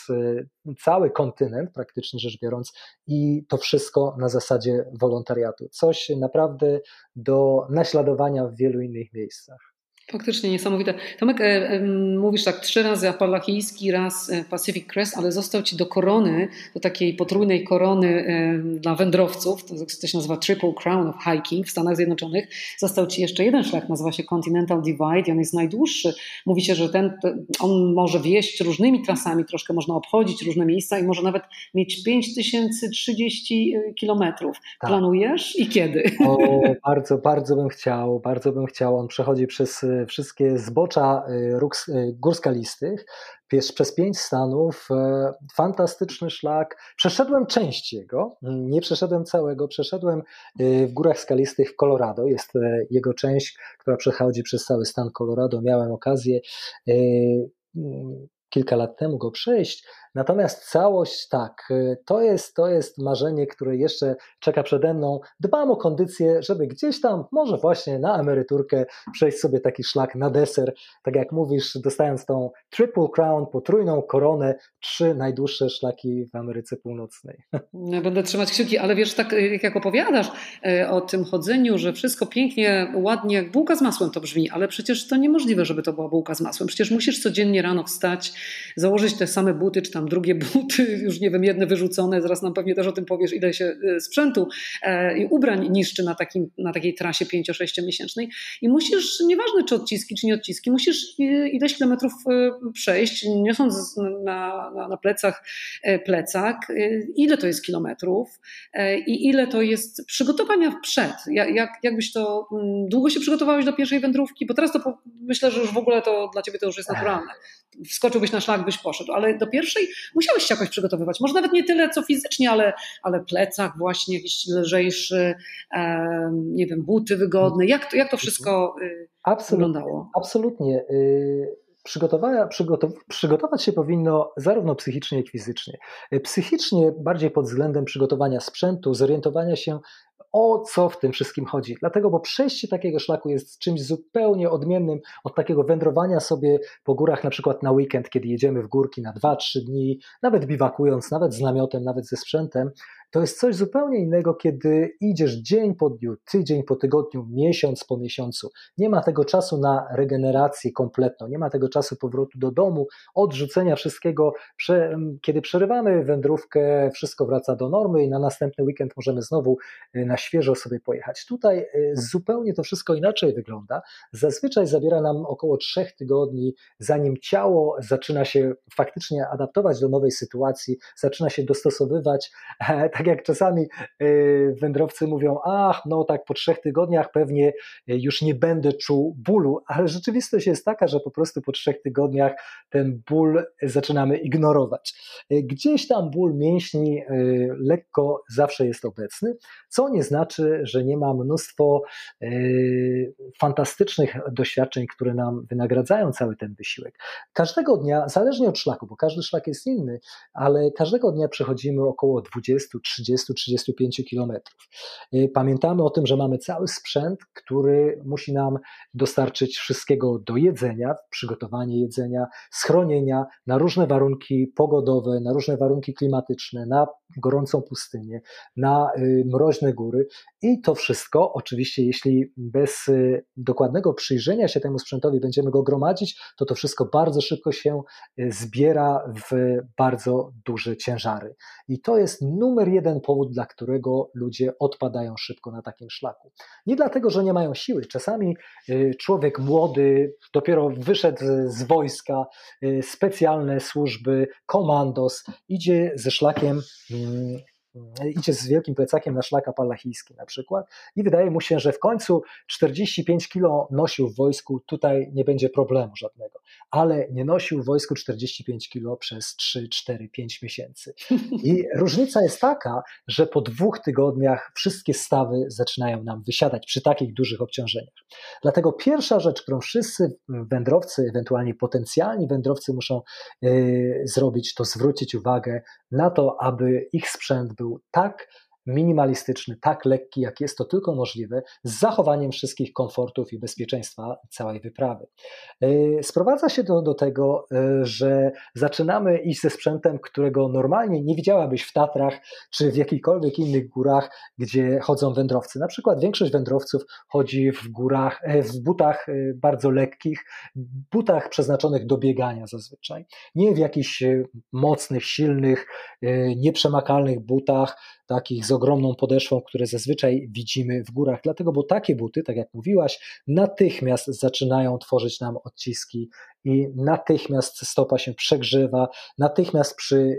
cały kontynent, praktycznie rzecz biorąc, i to wszystko na zasadzie wolontariatu. Coś naprawdę do naśladowania w wielu innych miejscach. Faktycznie niesamowite. Tomek, mówisz tak 3 razy apalachijski, raz Pacific Crest, ale został Ci do korony, do takiej potrójnej korony dla wędrowców, to się nazywa Triple Crown of Hiking w Stanach Zjednoczonych, został Ci jeszcze jeden szlak, nazywa się Continental Divide i on jest najdłuższy. Mówi się, że on może wjeść różnymi trasami, troszkę można obchodzić różne miejsca i może nawet mieć 5030 kilometrów. Tak. Planujesz i kiedy? O, bardzo, bardzo bym chciał, bardzo bym chciał. On przechodzi przez wszystkie zbocza górskalistych, przez 5 stanów, fantastyczny szlak. Przeszedłem część jego, nie przeszedłem całego, przeszedłem w górach skalistych w Colorado, jest jego część, która przechodzi przez cały stan Colorado, miałem okazję kilka lat temu go przejść. Natomiast całość, tak, to jest marzenie, które jeszcze czeka przede mną. Dbam o kondycję, żeby gdzieś tam, może właśnie na emeryturkę, przejść sobie taki szlak na deser. Tak jak mówisz, dostając tą Triple Crown, potrójną koronę, 3 najdłuższe szlaki w Ameryce Północnej. Ja będę trzymać kciuki, ale wiesz, tak jak opowiadasz o tym chodzeniu, że wszystko pięknie, ładnie, jak bułka z masłem to brzmi, ale przecież to niemożliwe, żeby to była bułka z masłem. Przecież musisz codziennie rano wstać, założyć te same buty, czy tam drugie buty, już nie wiem, jedne wyrzucone, zaraz nam pewnie też o tym powiesz, ile się sprzętu i ubrań niszczy na takiej trasie 5-6-miesięcznej i musisz, nieważne czy odciski, czy nie odciski, musisz ileś kilometrów przejść, niosąc na plecach plecak, ile to jest kilometrów i ile to jest przygotowania przed, jakbyś to, długo się przygotowałeś do pierwszej wędrówki, bo teraz to myślę, że już w ogóle to dla ciebie to już jest naturalne, wskoczyłbyś na szlak, byś poszedł, ale do pierwszej musiałeś się jakoś przygotowywać. Może nawet nie tyle, co fizycznie, ale plecak właśnie jakiś lżejszy, nie wiem, buty wygodne. Jak to wszystko absolutnie wyglądało? Absolutnie. Przygotować się powinno zarówno psychicznie, jak i fizycznie. Psychicznie bardziej pod względem przygotowania sprzętu, zorientowania się, o co w tym wszystkim chodzi. Dlatego, bo przejście takiego szlaku jest czymś zupełnie odmiennym od takiego wędrowania sobie po górach, na przykład na weekend, kiedy jedziemy w górki na 2-3 dni, nawet biwakując, nawet z namiotem, nawet ze sprzętem. To jest coś zupełnie innego, kiedy idziesz dzień po dniu, tydzień po tygodniu, miesiąc po miesiącu. Nie ma tego czasu na regenerację kompletną, nie ma tego czasu powrotu do domu, odrzucenia wszystkiego. Kiedy przerywamy wędrówkę, wszystko wraca do normy i na następny weekend możemy znowu na świeżo sobie pojechać. Tutaj zupełnie to wszystko inaczej wygląda. Zazwyczaj zabiera nam około 3 tygodni, zanim ciało zaczyna się faktycznie adaptować do nowej sytuacji, zaczyna się dostosowywać. Tak jak czasami wędrowcy mówią, ach, no tak po 3 tygodniach pewnie już nie będę czuł bólu, ale rzeczywistość jest taka, że po prostu po 3 tygodniach ten ból zaczynamy ignorować. Gdzieś tam ból mięśni lekko zawsze jest obecny, co nie znaczy, że nie ma mnóstwo fantastycznych doświadczeń, które nam wynagradzają cały ten wysiłek. Każdego dnia, zależnie od szlaku, bo każdy szlak jest inny, ale każdego dnia przechodzimy około 20-30-35 kilometrów. Pamiętamy o tym, że mamy cały sprzęt, który musi nam dostarczyć wszystkiego do jedzenia, przygotowanie jedzenia, schronienia na różne warunki pogodowe, na różne warunki klimatyczne, na gorącą pustynię, na mroźne góry i to wszystko oczywiście, jeśli bez dokładnego przyjrzenia się temu sprzętowi będziemy go gromadzić, to to wszystko bardzo szybko się zbiera w bardzo duże ciężary. I to jest numer 1 powód, dla którego ludzie odpadają szybko na takim szlaku. Nie dlatego, że nie mają siły. Czasami człowiek młody, dopiero wyszedł z wojska, specjalne służby, komandos, idzie ze szlakiem, idzie z wielkim plecakiem na szlak apalachijski na przykład i wydaje mu się, że w końcu 45 kilo nosił w wojsku, tutaj nie będzie problemu żadnego, ale nie nosił w wojsku 45 kilo przez 3, 4, 5 miesięcy i różnica jest taka, że po 2 tygodniach wszystkie stawy zaczynają nam wysiadać przy takich dużych obciążeniach. Dlatego pierwsza rzecz, którą wszyscy wędrowcy, ewentualnie potencjalni wędrowcy muszą zrobić, to zwrócić uwagę na to, aby ich sprzęt był tak minimalistyczny, tak lekki, jak jest to tylko możliwe, z zachowaniem wszystkich komfortów i bezpieczeństwa całej wyprawy. Sprowadza się to do tego, że zaczynamy iść ze sprzętem, którego normalnie nie widziałabyś w Tatrach czy w jakichkolwiek innych górach, gdzie chodzą wędrowcy. Na przykład większość wędrowców chodzi w butach bardzo lekkich, butach przeznaczonych do biegania zazwyczaj. Nie w jakichś mocnych, silnych, nieprzemakalnych butach, takich z ogromną podeszwą, które zazwyczaj widzimy w górach. Dlatego, bo takie buty, tak jak mówiłaś, natychmiast zaczynają tworzyć nam odciski i natychmiast stopa się przegrzewa, natychmiast przy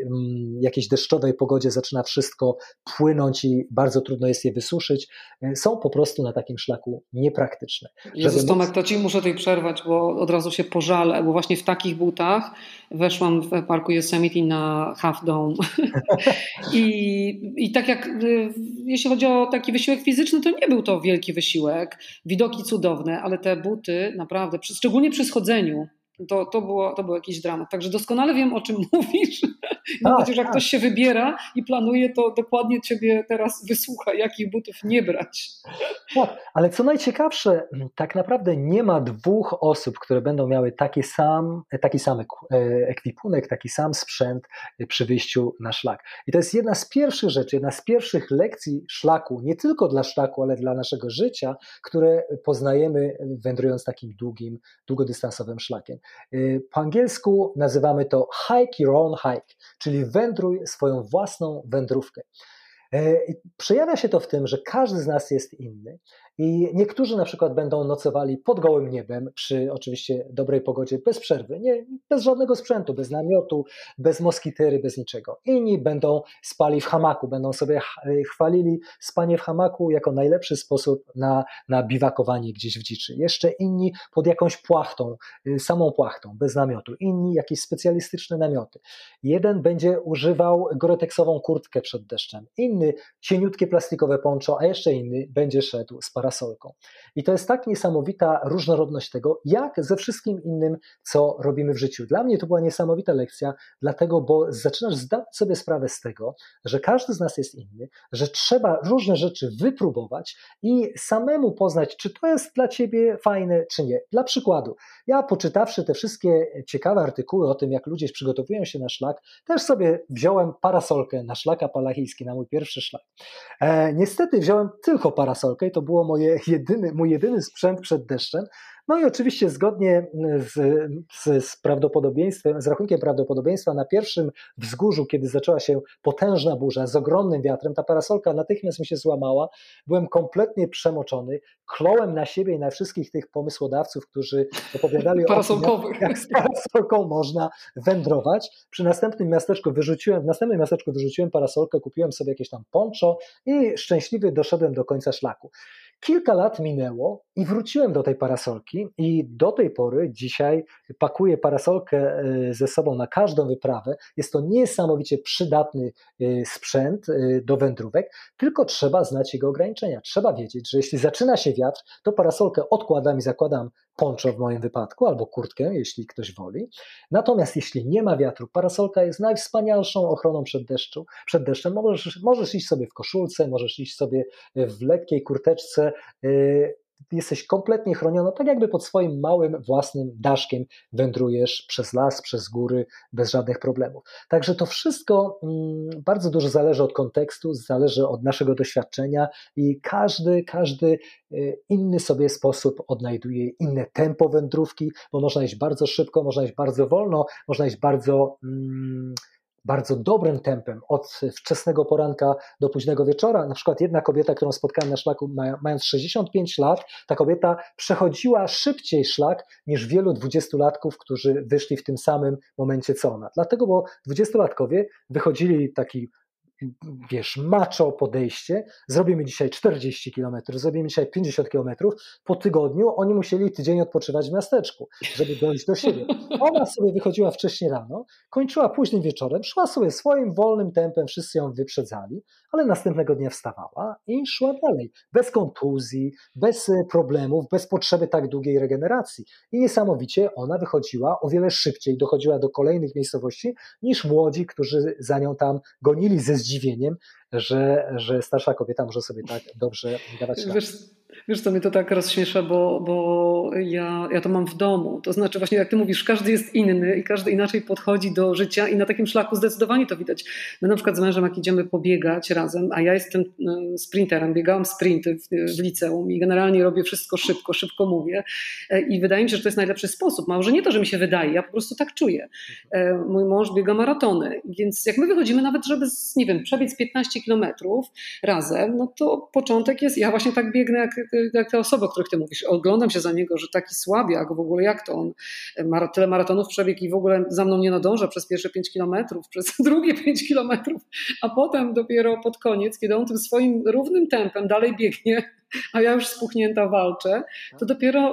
jakiejś deszczowej pogodzie zaczyna wszystko płynąć i bardzo trudno jest je wysuszyć. Są po prostu na takim szlaku niepraktyczne. Jezus, Tomek, to Ci muszę tutaj przerwać, bo od razu się pożalę, bo właśnie w takich butach weszłam w parku Yosemite na Half Dome. I tak jak jeśli chodzi o taki wysiłek fizyczny, to nie był to wielki wysiłek. Widoki cudowne, ale te buty naprawdę, szczególnie przy schodzeniu, to był jakiś dramat. Także doskonale wiem, o czym mówisz. Nawet już jak ktoś się wybiera i planuje, to dokładnie Ciebie teraz wysłucha, jakich butów nie brać. Tak, ale co najciekawsze, tak naprawdę nie ma 2 osób, które będą miały taki sam ekwipunek, taki sam sprzęt przy wyjściu na szlak. I to jest jedna z pierwszych rzeczy, jedna z pierwszych lekcji szlaku, nie tylko dla szlaku, ale dla naszego życia, które poznajemy wędrując takim długim, długodystansowym szlakiem. Po angielsku nazywamy to hike your own hike, czyli wędruj swoją własną wędrówkę. Przejawia się to w tym, że każdy z nas jest inny i niektórzy na przykład będą nocowali pod gołym niebem przy oczywiście dobrej pogodzie, bez przerwy, bez żadnego sprzętu, bez namiotu, bez moskitery, bez niczego. Inni będą spali w hamaku, będą sobie chwalili spanie w hamaku jako najlepszy sposób na biwakowanie gdzieś w dziczy. Jeszcze inni pod jakąś płachtą, samą płachtą, bez namiotu. Inni jakieś specjalistyczne namioty. Jeden będzie używał goreteksową kurtkę przed deszczem, inny cieniutkie plastikowe poncho, a jeszcze inny będzie szedł z parasolką. I to jest tak niesamowita różnorodność tego, jak ze wszystkim innym, co robimy w życiu. Dla mnie to była niesamowita lekcja, dlatego, bo zaczynasz zdawać sobie sprawę z tego, że każdy z nas jest inny, że trzeba różne rzeczy wypróbować i samemu poznać, czy to jest dla ciebie fajne, czy nie. Dla przykładu, ja poczytawszy te wszystkie ciekawe artykuły o tym, jak ludzie przygotowują się na szlak, też sobie wziąłem parasolkę na szlak apalachijski, na mój pierwszy szlak. Niestety wziąłem tylko parasolkę i to było mój jedyny sprzęt przed deszczem. No i oczywiście zgodnie z prawdopodobieństwem, z rachunkiem prawdopodobieństwa na pierwszym wzgórzu, kiedy zaczęła się potężna burza z ogromnym wiatrem, ta parasolka natychmiast mi się złamała, byłem kompletnie przemoczony, klołem na siebie i na wszystkich tych pomysłodawców, którzy opowiadali o tym, jak z parasolką można wędrować. Przy w następnym miasteczku wyrzuciłem parasolkę, kupiłem sobie jakieś tam poncho i szczęśliwie doszedłem do końca szlaku. Kilka lat minęło i wróciłem do tej parasolki i do tej pory dzisiaj pakuję parasolkę ze sobą na każdą wyprawę. Jest to niesamowicie przydatny sprzęt do wędrówek, tylko trzeba znać jego ograniczenia. Trzeba wiedzieć, że jeśli zaczyna się wiatr, to parasolkę odkładam i zakładam poncho w moim wypadku albo kurtkę, jeśli ktoś woli. Natomiast jeśli nie ma wiatru, parasolka jest najwspanialszą ochroną przed deszczem. Możesz iść sobie w koszulce, możesz iść sobie w lekkiej kurteczce, jesteś kompletnie chroniony, tak jakby pod swoim małym własnym daszkiem wędrujesz przez las, przez góry bez żadnych problemów. Także to wszystko bardzo dużo zależy od kontekstu, zależy od naszego doświadczenia i każdy inny sobie sposób odnajduje inne tempo wędrówki, bo można iść bardzo szybko, można iść bardzo wolno, można iść bardzo dobrym tempem od wczesnego poranka do późnego wieczora. Na przykład jedna kobieta, którą spotkałem na szlaku mając 65 lat, ta kobieta przechodziła szybciej szlak niż wielu 20-latków, którzy wyszli w tym samym momencie co ona. Dlatego, bo 20-latkowie wychodzili taki macho podejście, zrobimy dzisiaj 40 km, zrobimy dzisiaj 50 km, po tygodniu oni musieli tydzień odpoczywać w miasteczku, żeby dojść do siebie. Ona sobie wychodziła wcześniej rano, kończyła późnym wieczorem, szła sobie swoim wolnym tempem, wszyscy ją wyprzedzali, ale następnego dnia wstawała i szła dalej, bez kontuzji, bez problemów, bez potrzeby tak długiej regeneracji. I niesamowicie ona wychodziła o wiele szybciej, dochodziła do kolejnych miejscowości niż młodzi, którzy za nią tam gonili ze zdziwieniem, że starsza kobieta może sobie tak dobrze dawać radę. Wiesz co, mnie to tak rozśmiesza, bo ja to mam w domu. To znaczy właśnie jak ty mówisz, każdy jest inny i każdy inaczej podchodzi do życia i na takim szlaku zdecydowanie to widać. My na przykład z mężem jak idziemy pobiegać razem, a ja jestem sprinterem, biegałam sprinty w liceum i generalnie robię wszystko szybko mówię i wydaje mi się, że to jest najlepszy sposób. Mało, że nie to, że mi się wydaje, ja po prostu tak czuję. Mój mąż biega maratony, więc jak my wychodzimy nawet, żeby przebiec 15 kilometrów razem, no to początek jest, ja właśnie tak biegnę jak te osoby, o których ty mówisz. Oglądam się za niego, że taki słabiak w ogóle, jak to on ma tyle maratonów przebiegł i w ogóle za mną nie nadąża przez pierwsze 5 kilometrów, przez drugie 5 kilometrów, a potem dopiero pod koniec, kiedy on tym swoim równym tempem dalej biegnie, a ja już spuchnięta walczę, to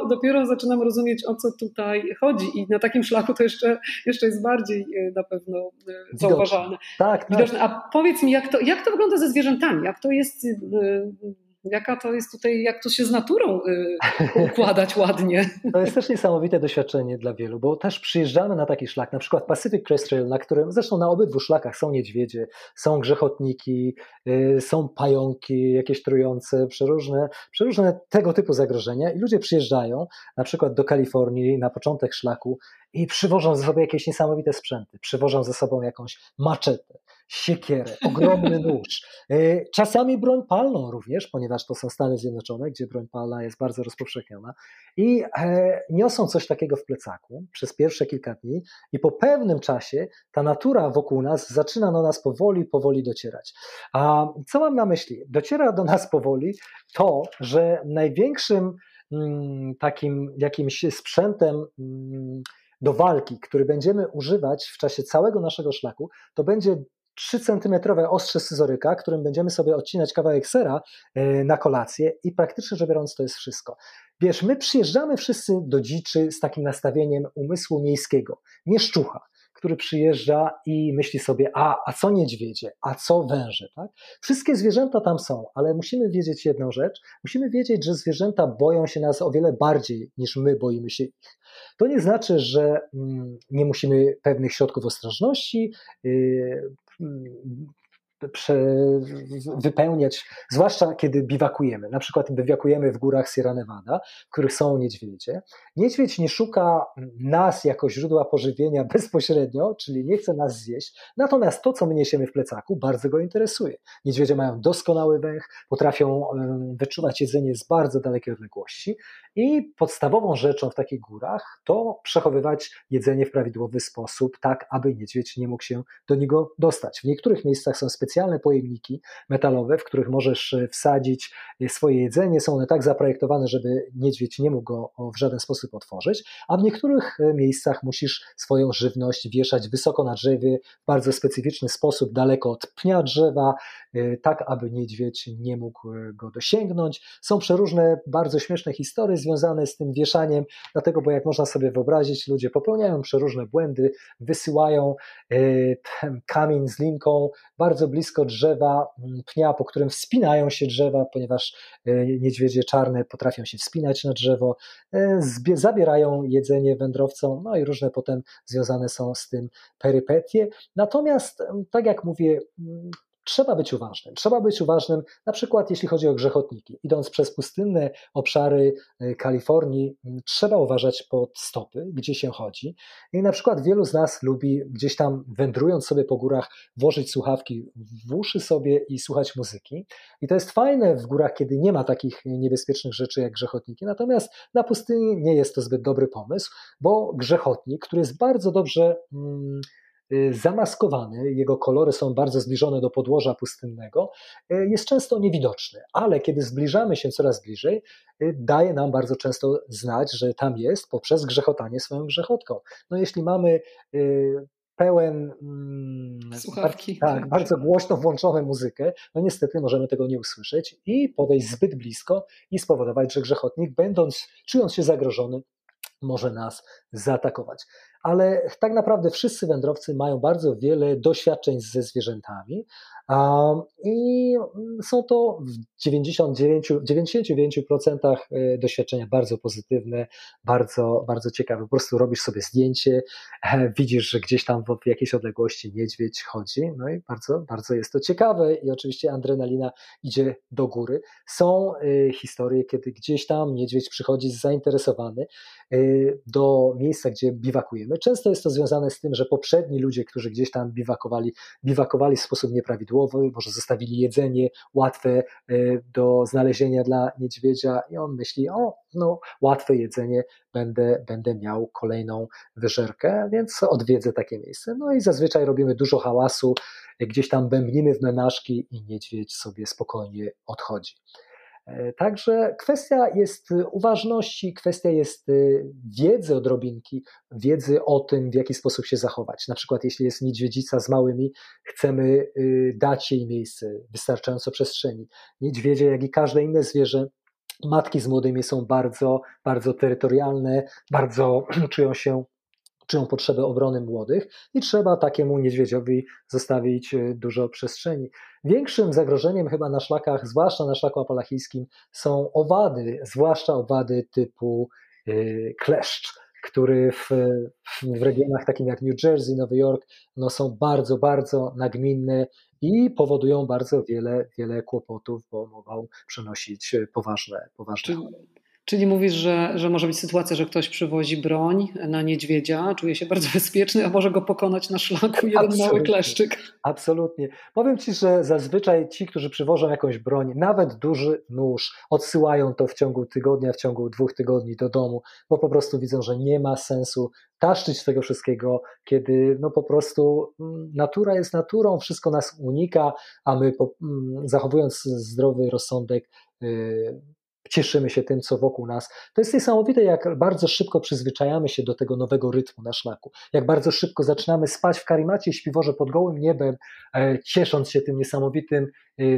dopiero zaczynam rozumieć, o co tutaj chodzi i na takim szlaku to jeszcze jest bardziej na pewno zauważalne. Tak. Widoczne. A powiedz mi, jak to wygląda ze zwierzętami? Jak to się z naturą układać ładnie. To jest też niesamowite doświadczenie dla wielu, bo też przyjeżdżamy na taki szlak, na przykład Pacific Crest Trail, na którym zresztą na obydwu szlakach są niedźwiedzie, są grzechotniki, są pająki jakieś trujące, przeróżne tego typu zagrożenia i ludzie przyjeżdżają na przykład do Kalifornii na początek szlaku i przywożą ze sobą jakieś niesamowite sprzęty, przywożą ze sobą jakąś maczetę, siekierę, ogromny nóż, czasami broń palną również, ponieważ to są Stany Zjednoczone, gdzie broń palna jest bardzo rozpowszechniona i niosą coś takiego w plecaku przez pierwsze kilka dni i po pewnym czasie ta natura wokół nas zaczyna do nas powoli docierać. A co mam na myśli? Dociera do nas powoli to, że największym takim jakimś sprzętem do walki, który będziemy używać w czasie całego naszego szlaku, to będzie 3-centymetrowe ostrze scyzoryka, którym będziemy sobie odcinać kawałek sera na kolację i praktycznie rzecz biorąc to jest wszystko. Wiesz, my przyjeżdżamy wszyscy do dziczy z takim nastawieniem umysłu miejskiego, mieszczucha, który przyjeżdża i myśli sobie, a co niedźwiedzie, a co węże, tak? Wszystkie zwierzęta tam są, ale musimy wiedzieć jedną rzecz, musimy wiedzieć, że zwierzęta boją się nas o wiele bardziej niż my boimy się ich. To nie znaczy, że nie musimy pewnych środków ostrożności wypełniać, zwłaszcza kiedy biwakujemy. Na przykład biwakujemy w górach Sierra Nevada, w których są niedźwiedzie. Niedźwiedź nie szuka nas jako źródła pożywienia bezpośrednio, czyli nie chce nas zjeść, natomiast to, co my niesiemy w plecaku, bardzo go interesuje. Niedźwiedzie mają doskonały węch, potrafią wyczuwać jedzenie z bardzo dalekiej odległości i podstawową rzeczą w takich górach to przechowywać jedzenie w prawidłowy sposób, tak aby niedźwiedź nie mógł się do niego dostać. W niektórych miejscach są specjalne pojemniki metalowe, w których możesz wsadzić swoje jedzenie. Są one tak zaprojektowane, żeby niedźwiedź nie mógł go w żaden sposób otworzyć, a w niektórych miejscach musisz swoją żywność wieszać wysoko na drzewie, w bardzo specyficzny sposób, daleko od pnia drzewa, tak aby niedźwiedź nie mógł go dosięgnąć. Są przeróżne, bardzo śmieszne historie związane z tym wieszaniem, dlatego, bo jak można sobie wyobrazić, ludzie popełniają przeróżne błędy, wysyłają kamień z linką bardzo blisko drzewa, pnia, po którym wspinają się drzewa, ponieważ niedźwiedzie czarne potrafią się wspinać na drzewo, zabierają jedzenie wędrowcom, no i różne potem związane są z tym perypetie. Natomiast, tak jak mówię, trzeba być uważnym. Trzeba być uważnym na przykład jeśli chodzi o grzechotniki. Idąc przez pustynne obszary Kalifornii trzeba uważać pod stopy, gdzie się chodzi. I na przykład wielu z nas lubi gdzieś tam wędrując sobie po górach włożyć słuchawki w uszy sobie i słuchać muzyki. I to jest fajne w górach, kiedy nie ma takich niebezpiecznych rzeczy jak grzechotniki. Natomiast na pustyni nie jest to zbyt dobry pomysł, bo grzechotnik, który jest bardzo dobrze zamaskowany, jego kolory są bardzo zbliżone do podłoża pustynnego, jest często niewidoczny, ale kiedy zbliżamy się coraz bliżej, daje nam bardzo często znać, że tam jest poprzez grzechotanie swoją grzechotką. No jeśli mamy pełen słuchawki, tak, bardzo głośno włączoną muzykę, no niestety możemy tego nie usłyszeć i podejść zbyt blisko i spowodować, że grzechotnik czując się zagrożony może nas zaatakować. Ale tak naprawdę wszyscy wędrowcy mają bardzo wiele doświadczeń ze zwierzętami i są to w 99% doświadczenia bardzo pozytywne, bardzo, bardzo ciekawe. Po prostu robisz sobie zdjęcie, widzisz, że gdzieś tam w jakiejś odległości niedźwiedź chodzi, no i bardzo, bardzo jest to ciekawe i oczywiście adrenalina idzie do góry. Są historie, kiedy gdzieś tam niedźwiedź przychodzi zainteresowany do miejsca, gdzie biwakujemy. Często jest to związane z tym, że poprzedni ludzie, którzy gdzieś tam biwakowali w sposób nieprawidłowy, może zostawili jedzenie łatwe do znalezienia dla niedźwiedzia i on myśli, łatwe jedzenie, będę miał kolejną wyżerkę, więc odwiedzę takie miejsce. No i zazwyczaj robimy dużo hałasu, gdzieś tam bębnimy w menażki i niedźwiedź sobie spokojnie odchodzi. Także kwestia jest uważności, kwestia jest wiedzy odrobinki, wiedzy o tym, w jaki sposób się zachować. Na przykład jeśli jest niedźwiedzica z małymi, chcemy dać jej miejsce, wystarczająco przestrzeni. Niedźwiedzie, jak i każde inne zwierzę, matki z młodymi są bardzo, bardzo terytorialne, bardzo czują potrzebę obrony młodych i trzeba takiemu niedźwiedziowi zostawić dużo przestrzeni. Większym zagrożeniem chyba na szlakach, zwłaszcza na szlaku apalachijskim, są owady, zwłaszcza owady typu kleszcz, który w regionach takim jak New Jersey, Nowy Jork są bardzo, bardzo nagminne i powodują bardzo wiele kłopotów, bo mogą przynosić poważne choroby. Czyli mówisz, że może być sytuacja, że ktoś przywozi broń na niedźwiedzia, czuje się bardzo bezpieczny, a może go pokonać na szlaku jeden mały kleszczyk. Absolutnie. Powiem Ci, że zazwyczaj ci, którzy przywożą jakąś broń, nawet duży nóż, odsyłają to w ciągu tygodnia, w ciągu 2 tygodni do domu, bo po prostu widzą, że nie ma sensu taszczyć tego wszystkiego, kiedy po prostu natura jest naturą, wszystko nas unika, a my zachowując zdrowy rozsądek cieszymy się tym, co wokół nas. To jest niesamowite, jak bardzo szybko przyzwyczajamy się do tego nowego rytmu na szlaku, jak bardzo szybko zaczynamy spać w karimacie i śpiworze pod gołym niebem, ciesząc się tym niesamowitym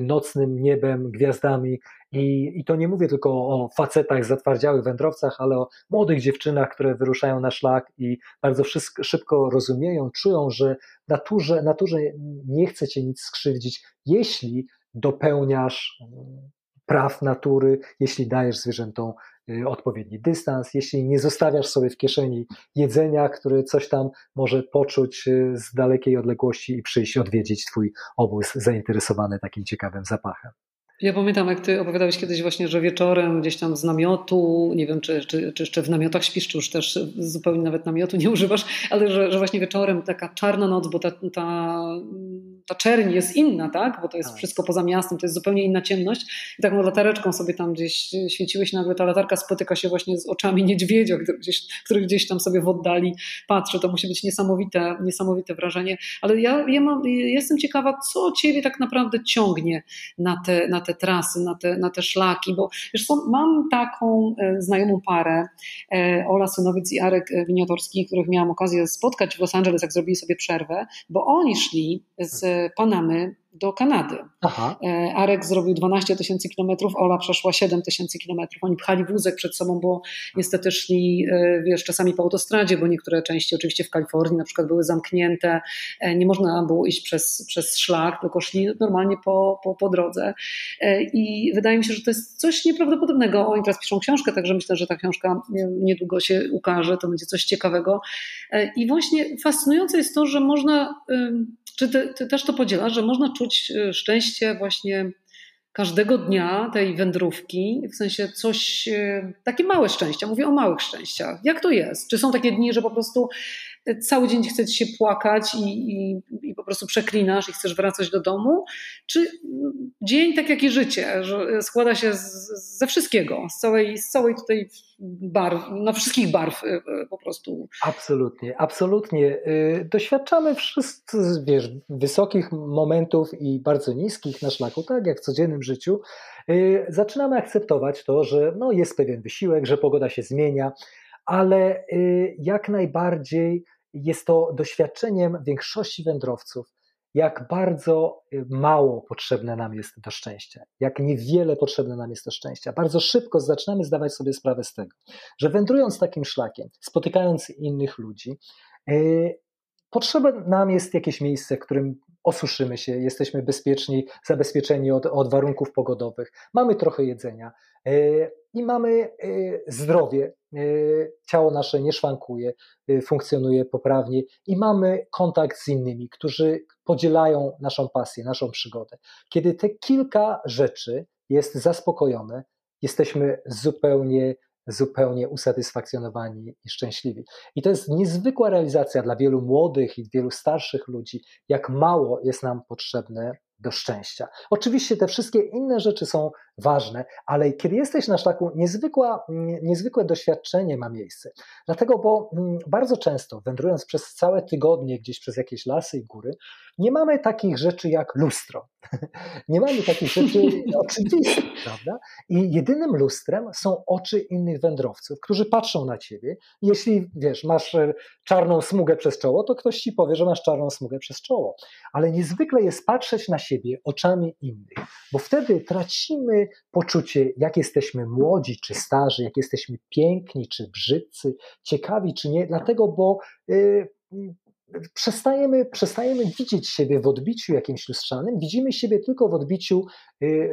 nocnym niebem, gwiazdami. I to nie mówię tylko o facetach, zatwardziałych wędrowcach, ale o młodych dziewczynach, które wyruszają na szlak i bardzo szybko rozumieją, czują, że naturze nie chce cię nic skrzywdzić, jeśli dopełniasz praw natury, jeśli dajesz zwierzętom odpowiedni dystans, jeśli nie zostawiasz sobie w kieszeni jedzenia, które coś tam może poczuć z dalekiej odległości i przyjść odwiedzić twój obóz zainteresowany takim ciekawym zapachem. Ja pamiętam, jak ty opowiadałeś kiedyś właśnie, że wieczorem gdzieś tam z namiotu, nie wiem czy jeszcze w namiotach śpisz, czy już też zupełnie nawet namiotu nie używasz, ale że właśnie wieczorem taka czarna noc, bo ta czerń jest inna, tak? Bo to jest wszystko poza miastem, to jest zupełnie inna ciemność i taką latareczką sobie tam gdzieś świeciłeś, nagle ta latarka spotyka się właśnie z oczami niedźwiedzia, który gdzieś tam sobie w oddali patrzy. To musi być niesamowite wrażenie, ale ja jestem ciekawa, co ciebie tak naprawdę ciągnie na te trasy, na te szlaki, bo wiesz co, mam taką znajomą parę, Ola Synowiec i Arek Winiotorski, których miałam okazję spotkać w Los Angeles, jak zrobili sobie przerwę, bo oni szli z Panamy do Kanady. Aha. Arek zrobił 12 tysięcy kilometrów, Ola przeszła 7 tysięcy kilometrów. Oni pchali wózek przed sobą, bo niestety szli, wiesz, czasami po autostradzie, bo niektóre części oczywiście w Kalifornii na przykład były zamknięte, nie można było iść przez szlak, tylko szli normalnie po drodze. I wydaje mi się, że to jest coś nieprawdopodobnego. Oni teraz piszą książkę, także myślę, że ta książka niedługo się ukaże, to będzie coś ciekawego. I właśnie fascynujące jest to, że można, czy ty też to podzielasz, że można czuć szczęście właśnie każdego dnia tej wędrówki, w sensie coś, takie małe szczęścia, mówię o małych szczęściach. Jak to jest? Czy są takie dni, że po prostu cały dzień chce ci się płakać i po prostu przeklinasz i chcesz wracać do domu? Czy dzień, tak jak i życie, że składa się ze wszystkiego, z całej tutaj barw, na wszystkich barw po prostu? Absolutnie. Doświadczamy wszystkich, wiesz, wysokich momentów i bardzo niskich na szlaku, tak jak w codziennym życiu. Zaczynamy akceptować to, że no, jest pewien wysiłek, że pogoda się zmienia, ale jak najbardziej jest to doświadczeniem większości wędrowców, jak bardzo mało potrzebne nam jest do szczęścia, jak niewiele potrzebne nam jest do szczęścia. Bardzo szybko zaczynamy zdawać sobie sprawę z tego, że wędrując takim szlakiem, spotykając innych ludzi, potrzebne nam jest jakieś miejsce, w którym osuszymy się, jesteśmy bezpieczni, zabezpieczeni od warunków pogodowych, mamy trochę jedzenia i mamy zdrowie, ciało nasze nie szwankuje, funkcjonuje poprawnie i mamy kontakt z innymi, którzy podzielają naszą pasję, naszą przygodę. Kiedy te kilka rzeczy jest zaspokojone, jesteśmy zupełnie usatysfakcjonowani i szczęśliwi. I to jest niezwykła realizacja dla wielu młodych i wielu starszych ludzi, jak mało jest nam potrzebne do szczęścia. Oczywiście te wszystkie inne rzeczy są ważne, ale kiedy jesteś na szlaku, niezwykłe doświadczenie ma miejsce. Dlatego, bo bardzo często wędrując przez całe tygodnie gdzieś przez jakieś lasy i góry, nie mamy takich rzeczy jak lustro. Nie mamy takich rzeczy oczywistych, prawda? I jedynym lustrem są oczy innych wędrowców, którzy patrzą na ciebie. Jeśli, wiesz, masz czarną smugę przez czoło, to ktoś ci powie, że masz czarną smugę przez czoło. Ale niezwykle jest patrzeć na siebie oczami innych, bo wtedy tracimy poczucie, jak jesteśmy młodzi czy starzy, jak jesteśmy piękni czy brzydcy, ciekawi czy nie, dlatego, bo przestajemy widzieć siebie w odbiciu jakimś lustrzanym, widzimy siebie tylko w odbiciu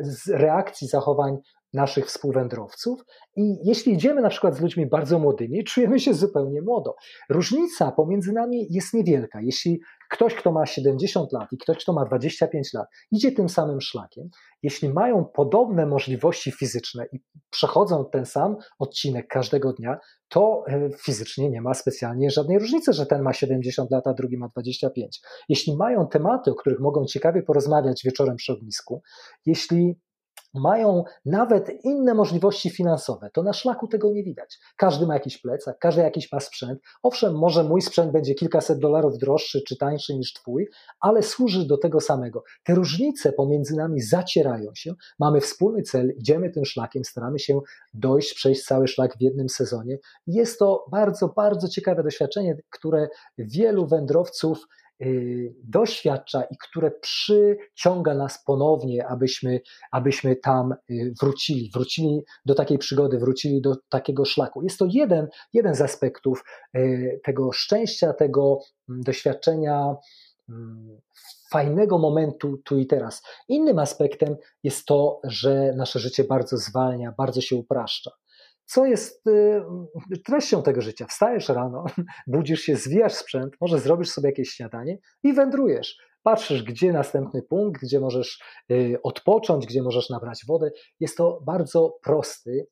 z reakcji, zachowań naszych współwędrowców i jeśli idziemy na przykład z ludźmi bardzo młodymi, czujemy się zupełnie młodo. Różnica pomiędzy nami jest niewielka. Jeśli ktoś, kto ma 70 lat i ktoś, kto ma 25 lat, idzie tym samym szlakiem, jeśli mają podobne możliwości fizyczne i przechodzą ten sam odcinek każdego dnia, to fizycznie nie ma specjalnie żadnej różnicy, że ten ma 70 lat, a drugi ma 25. Jeśli mają tematy, o których mogą ciekawie porozmawiać wieczorem przy ognisku, jeśli mają nawet inne możliwości finansowe. To na szlaku tego nie widać. Każdy ma jakiś plecak, każdy jakiś ma sprzęt. Owszem, może mój sprzęt będzie kilkaset dolarów droższy czy tańszy niż twój, ale służy do tego samego. Te różnice pomiędzy nami zacierają się. Mamy wspólny cel, idziemy tym szlakiem, staramy się dojść, przejść cały szlak w jednym sezonie. Jest to bardzo, bardzo ciekawe doświadczenie, które wielu wędrowców doświadcza i które przyciąga nas ponownie, abyśmy tam wrócili do takiej przygody, wrócili do takiego szlaku. Jest to jeden z aspektów tego szczęścia, tego doświadczenia, fajnego momentu tu i teraz. Innym aspektem jest to, że nasze życie bardzo zwalnia, bardzo się upraszcza. Co jest treścią tego życia? Wstajesz rano, budzisz się, zwijasz sprzęt, może zrobisz sobie jakieś śniadanie i wędrujesz. Patrzysz, gdzie następny punkt, gdzie możesz odpocząć, gdzie możesz nabrać wodę. Jest to bardzo prosty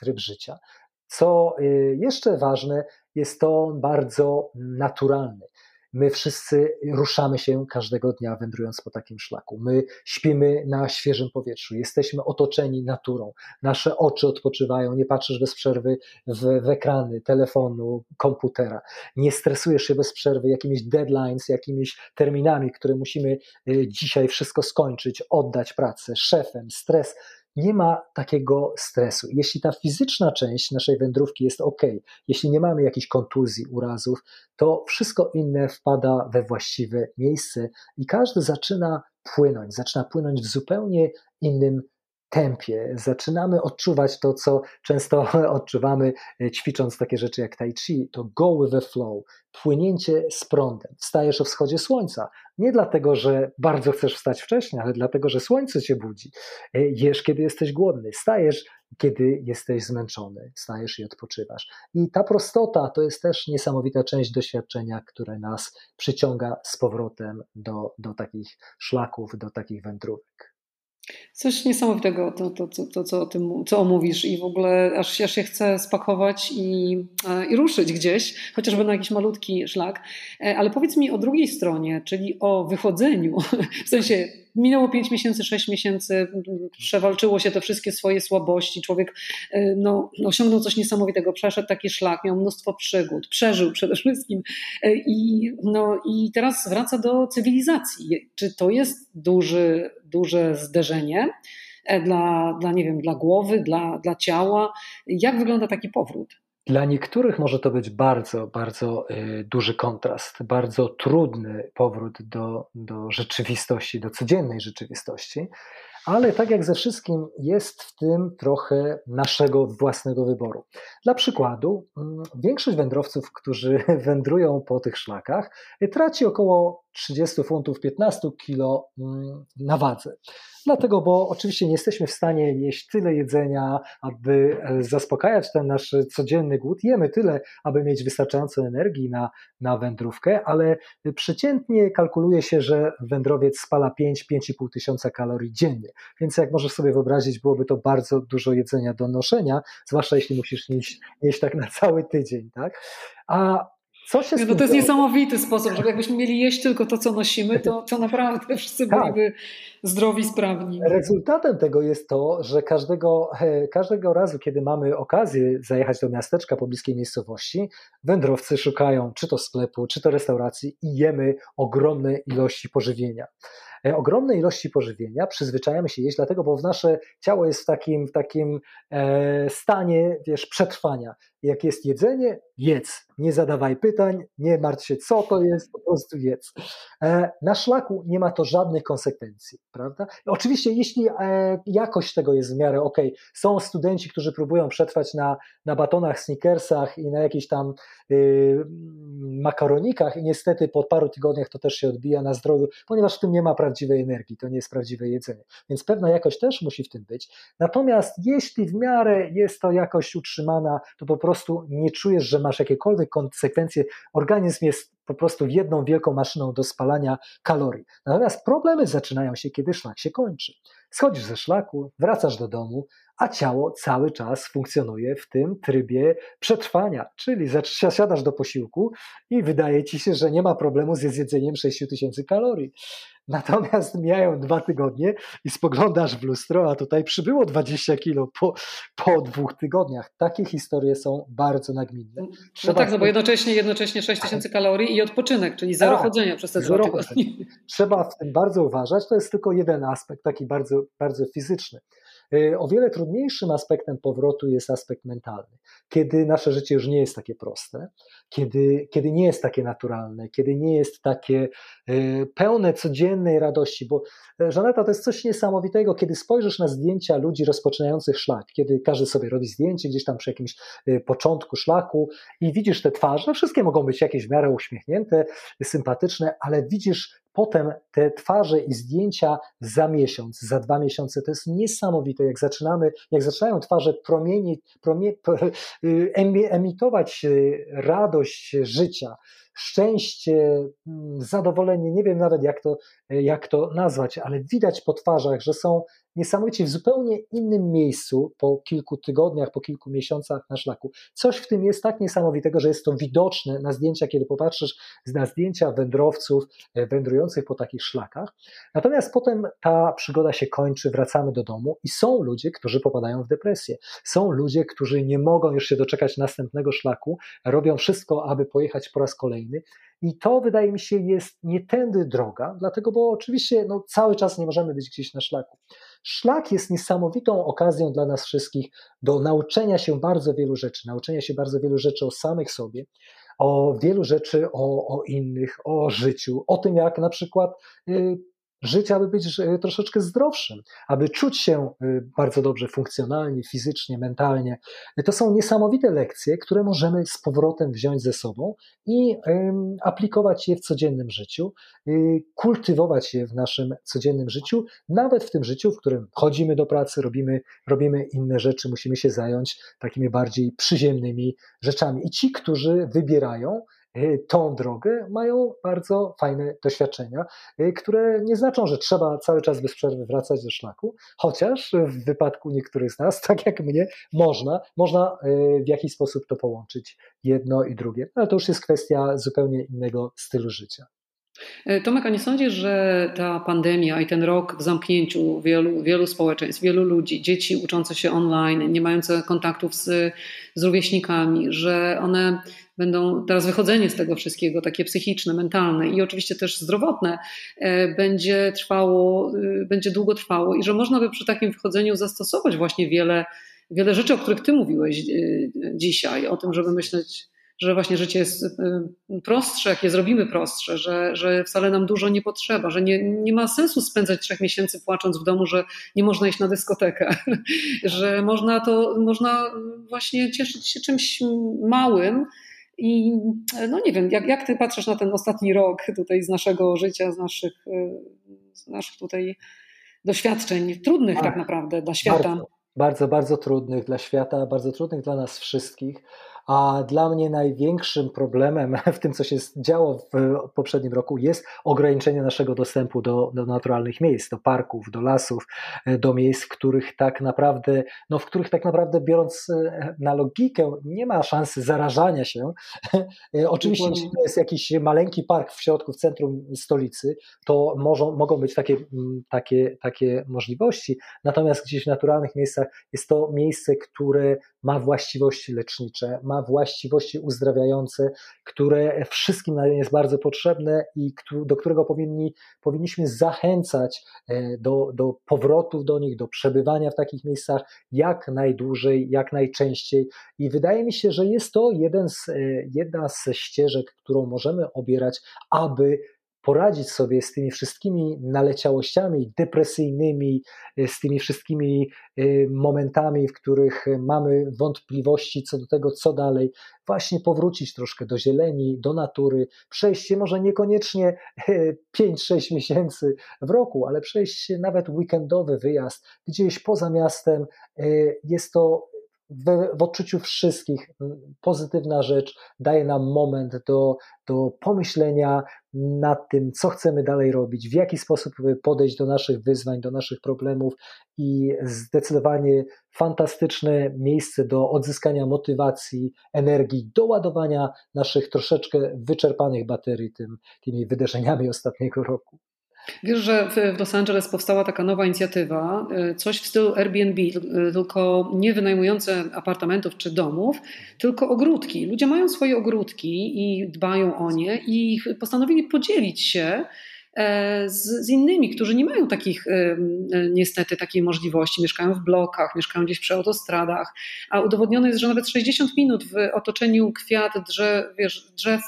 tryb życia. Co jeszcze ważne, jest to bardzo naturalny. My wszyscy ruszamy się każdego dnia wędrując po takim szlaku. My śpimy na świeżym powietrzu, jesteśmy otoczeni naturą. Nasze oczy odpoczywają, nie patrzysz bez przerwy w ekrany, telefonu, komputera. Nie stresujesz się bez przerwy jakimiś deadlines, jakimiś terminami, które musimy dzisiaj wszystko skończyć, oddać pracę, szefem, stres. Nie ma takiego stresu. Jeśli ta fizyczna część naszej wędrówki jest ok, jeśli nie mamy jakichś kontuzji, urazów, to wszystko inne wpada we właściwe miejsce i każdy zaczyna płynąć w zupełnie innym tempie. Zaczynamy odczuwać to, co często odczuwamy ćwicząc takie rzeczy jak tai chi, to go with the flow, płynięcie z prądem. Wstajesz o wschodzie słońca, nie dlatego, że bardzo chcesz wstać wcześniej, ale dlatego, że słońce cię budzi. Jesz, kiedy jesteś głodny, stajesz, kiedy jesteś zmęczony, stajesz i odpoczywasz. I ta prostota to jest też niesamowita część doświadczenia, które nas przyciąga z powrotem do takich szlaków, do takich wędrówek. Coś niesamowitego, co omówisz i w ogóle aż się chce spakować i ruszyć gdzieś, chociażby na jakiś malutki szlak. Ale powiedz mi o drugiej stronie, czyli o wychodzeniu. W sensie minęło 5 miesięcy, 6 miesięcy, przewalczyło się te wszystkie swoje słabości. Człowiek osiągnął coś niesamowitego, przeszedł taki szlak, miał mnóstwo przygód, przeżył przede wszystkim i teraz wraca do cywilizacji. Czy to jest duże zderzenie dla głowy, dla ciała? Jak wygląda taki powrót? Dla niektórych może to być bardzo, bardzo duży kontrast, bardzo trudny powrót do rzeczywistości, do codziennej rzeczywistości, ale tak jak ze wszystkim jest w tym trochę naszego własnego wyboru. Dla przykładu, większość wędrowców, którzy wędrują po tych szlakach, traci około 30 funtów, 15 kilo na wadze. Dlatego, bo oczywiście nie jesteśmy w stanie jeść tyle jedzenia, aby zaspokajać ten nasz codzienny głód. Jemy tyle, aby mieć wystarczająco energii na wędrówkę, ale przeciętnie kalkuluje się, że wędrowiec spala 5-5,5 tysiąca kalorii dziennie. Więc jak możesz sobie wyobrazić, byłoby to bardzo dużo jedzenia do noszenia, zwłaszcza jeśli musisz jeść tak na cały tydzień, tak? To jest niesamowity sposób, żeby jakbyśmy mieli jeść tylko to, co nosimy, to naprawdę wszyscy byliby zdrowi, sprawni. Rezultatem tego jest to, że każdego razu, kiedy mamy okazję zajechać do miasteczka pobliskiej miejscowości, wędrowcy szukają czy to sklepu, czy to restauracji i jemy ogromne ilości pożywienia. Przyzwyczajamy się jeść, dlatego, bo nasze ciało jest w takim stanie, przetrwania. Jak jest jedzenie, jedz. Nie zadawaj pytań, nie martw się, co to jest, po prostu jedz. Na szlaku nie ma to żadnych konsekwencji, prawda? Oczywiście, jeśli jakość tego jest w miarę okej, są studenci, którzy próbują przetrwać na batonach, snickersach i na jakichś tam makaronikach i niestety po paru tygodniach to też się odbija na zdrowiu, ponieważ w tym nie ma prawdziwej energii, to nie jest prawdziwe jedzenie. Więc pewna jakość też musi w tym być. Natomiast jeśli w miarę jest to jakość utrzymana, to po prostu nie czujesz, że masz jakiekolwiek konsekwencje. Organizm jest po prostu jedną wielką maszyną do spalania kalorii. Natomiast problemy zaczynają się, kiedy szlak się kończy. Schodzisz ze szlaku, wracasz do domu, a ciało cały czas funkcjonuje w tym trybie przetrwania, czyli siadasz do posiłku i wydaje ci się, że nie ma problemu z jedzeniem 6000 kalorii. Natomiast mijają 2 tygodnie i spoglądasz w lustro, a tutaj przybyło 20 kilo po 2 tygodniach. Takie historie są bardzo nagminne. Trzeba no tak, no bo jednocześnie 6000 kalorii i odpoczynek, czyli zero chodzenia przez te 2 tygodnie. Trzeba w tym bardzo uważać. To jest tylko jeden aspekt, taki bardzo, bardzo fizyczny. O wiele trudniejszym aspektem powrotu jest aspekt mentalny. Kiedy nasze życie już nie jest takie proste, kiedy nie jest takie naturalne, kiedy nie jest takie pełne codziennej radości, bo Żaneta, to jest coś niesamowitego, kiedy spojrzysz na zdjęcia ludzi rozpoczynających szlak, kiedy każdy sobie robi zdjęcie gdzieś tam przy jakimś początku szlaku i widzisz te twarze, wszystkie mogą być jakieś w miarę uśmiechnięte, sympatyczne, ale widzisz potem te twarze i zdjęcia za miesiąc, za 2 miesiące, to jest niesamowite, jak zaczynają twarze emitować radość życia, szczęście, zadowolenie, nie wiem nawet jak to nazwać, ale widać po twarzach, że są niesamowicie w zupełnie innym miejscu po kilku tygodniach, po kilku miesiącach na szlaku. Coś w tym jest tak niesamowitego, że jest to widoczne na zdjęcia, kiedy popatrzysz na zdjęcia wędrowców wędrujących po takich szlakach. Natomiast potem ta przygoda się kończy, wracamy do domu i są ludzie, którzy popadają w depresję. Są ludzie, którzy nie mogą już się doczekać następnego szlaku, robią wszystko, aby pojechać po raz kolejny. I to, wydaje mi się, jest nie tędy droga, dlatego, bo oczywiście cały czas nie możemy być gdzieś na szlaku. Szlak jest niesamowitą okazją dla nas wszystkich do nauczenia się bardzo wielu rzeczy o samych sobie, o wielu rzeczy o innych, o życiu, o tym, jak na przykład żyć, aby być troszeczkę zdrowszym, aby czuć się bardzo dobrze funkcjonalnie, fizycznie, mentalnie. To są niesamowite lekcje, które możemy z powrotem wziąć ze sobą i aplikować je w codziennym życiu, kultywować je w naszym codziennym życiu, nawet w tym życiu, w którym chodzimy do pracy, robimy inne rzeczy, musimy się zająć takimi bardziej przyziemnymi rzeczami. I ci, którzy wybierają tą drogę, mają bardzo fajne doświadczenia, które nie znaczą, że trzeba cały czas bez przerwy wracać do szlaku, chociaż w wypadku niektórych z nas, tak jak mnie, można w jakiś sposób to połączyć, jedno i drugie, ale to już jest kwestia zupełnie innego stylu życia. Tomek, a nie sądzisz, że ta pandemia i ten rok w zamknięciu wielu społeczeństw, wielu ludzi, dzieci uczące się online, nie mające kontaktów z rówieśnikami, że one będą teraz wychodzenie z tego wszystkiego, takie psychiczne, mentalne i oczywiście też zdrowotne, będzie długo trwało i że można by przy takim wychodzeniu zastosować właśnie wiele rzeczy, o których ty mówiłeś dzisiaj, o tym, żeby myśleć, że właśnie życie jest prostsze, jak je zrobimy prostsze, że wcale nam dużo nie potrzeba, że nie ma sensu spędzać 3 miesięcy płacząc w domu, że nie można iść na dyskotekę, że można właśnie cieszyć się czymś małym i nie wiem, jak ty patrzysz na ten ostatni rok tutaj z naszego życia, z naszych tutaj doświadczeń trudnych tak naprawdę dla świata. Bardzo, bardzo trudnych dla świata, bardzo trudnych dla nas wszystkich. A dla mnie największym problemem w tym, co się działo w poprzednim roku, jest ograniczenie naszego dostępu do naturalnych miejsc, do parków, do lasów, do miejsc, w których tak naprawdę biorąc na logikę, nie ma szansy zarażania się. Oczywiście, jeśli to jest jakiś maleńki park w środku, w centrum stolicy, to mogą być takie możliwości. Natomiast gdzieś w naturalnych miejscach jest to miejsce, które ma właściwości lecznicze, ma właściwości uzdrawiające, które wszystkim nam jest bardzo potrzebne i do którego powinniśmy zachęcać do powrotów do nich, do przebywania w takich miejscach jak najdłużej, jak najczęściej. I wydaje mi się, że jest to jedna z ścieżek, którą możemy obierać, aby poradzić sobie z tymi wszystkimi naleciałościami depresyjnymi, z tymi wszystkimi momentami, w których mamy wątpliwości co do tego, co dalej, właśnie powrócić troszkę do zieleni, do natury, przejść się może niekoniecznie 5-6 miesięcy w roku, ale przejść się nawet weekendowy wyjazd gdzieś poza miastem. Jest to w odczuciu wszystkich pozytywna rzecz, daje nam moment do pomyślenia nad tym, co chcemy dalej robić, w jaki sposób podejść do naszych wyzwań, do naszych problemów i zdecydowanie fantastyczne miejsce do odzyskania motywacji, energii, doładowania naszych troszeczkę wyczerpanych baterii tymi wydarzeniami ostatniego roku. Wiesz, że w Los Angeles powstała taka nowa inicjatywa, coś w stylu Airbnb, tylko nie wynajmujące apartamentów czy domów, tylko ogródki. Ludzie mają swoje ogródki i dbają o nie i postanowili podzielić się z innymi, którzy nie mają takich niestety takiej możliwości, mieszkają w blokach, mieszkają gdzieś przy autostradach, a udowodnione jest, że nawet 60 minut w otoczeniu drzew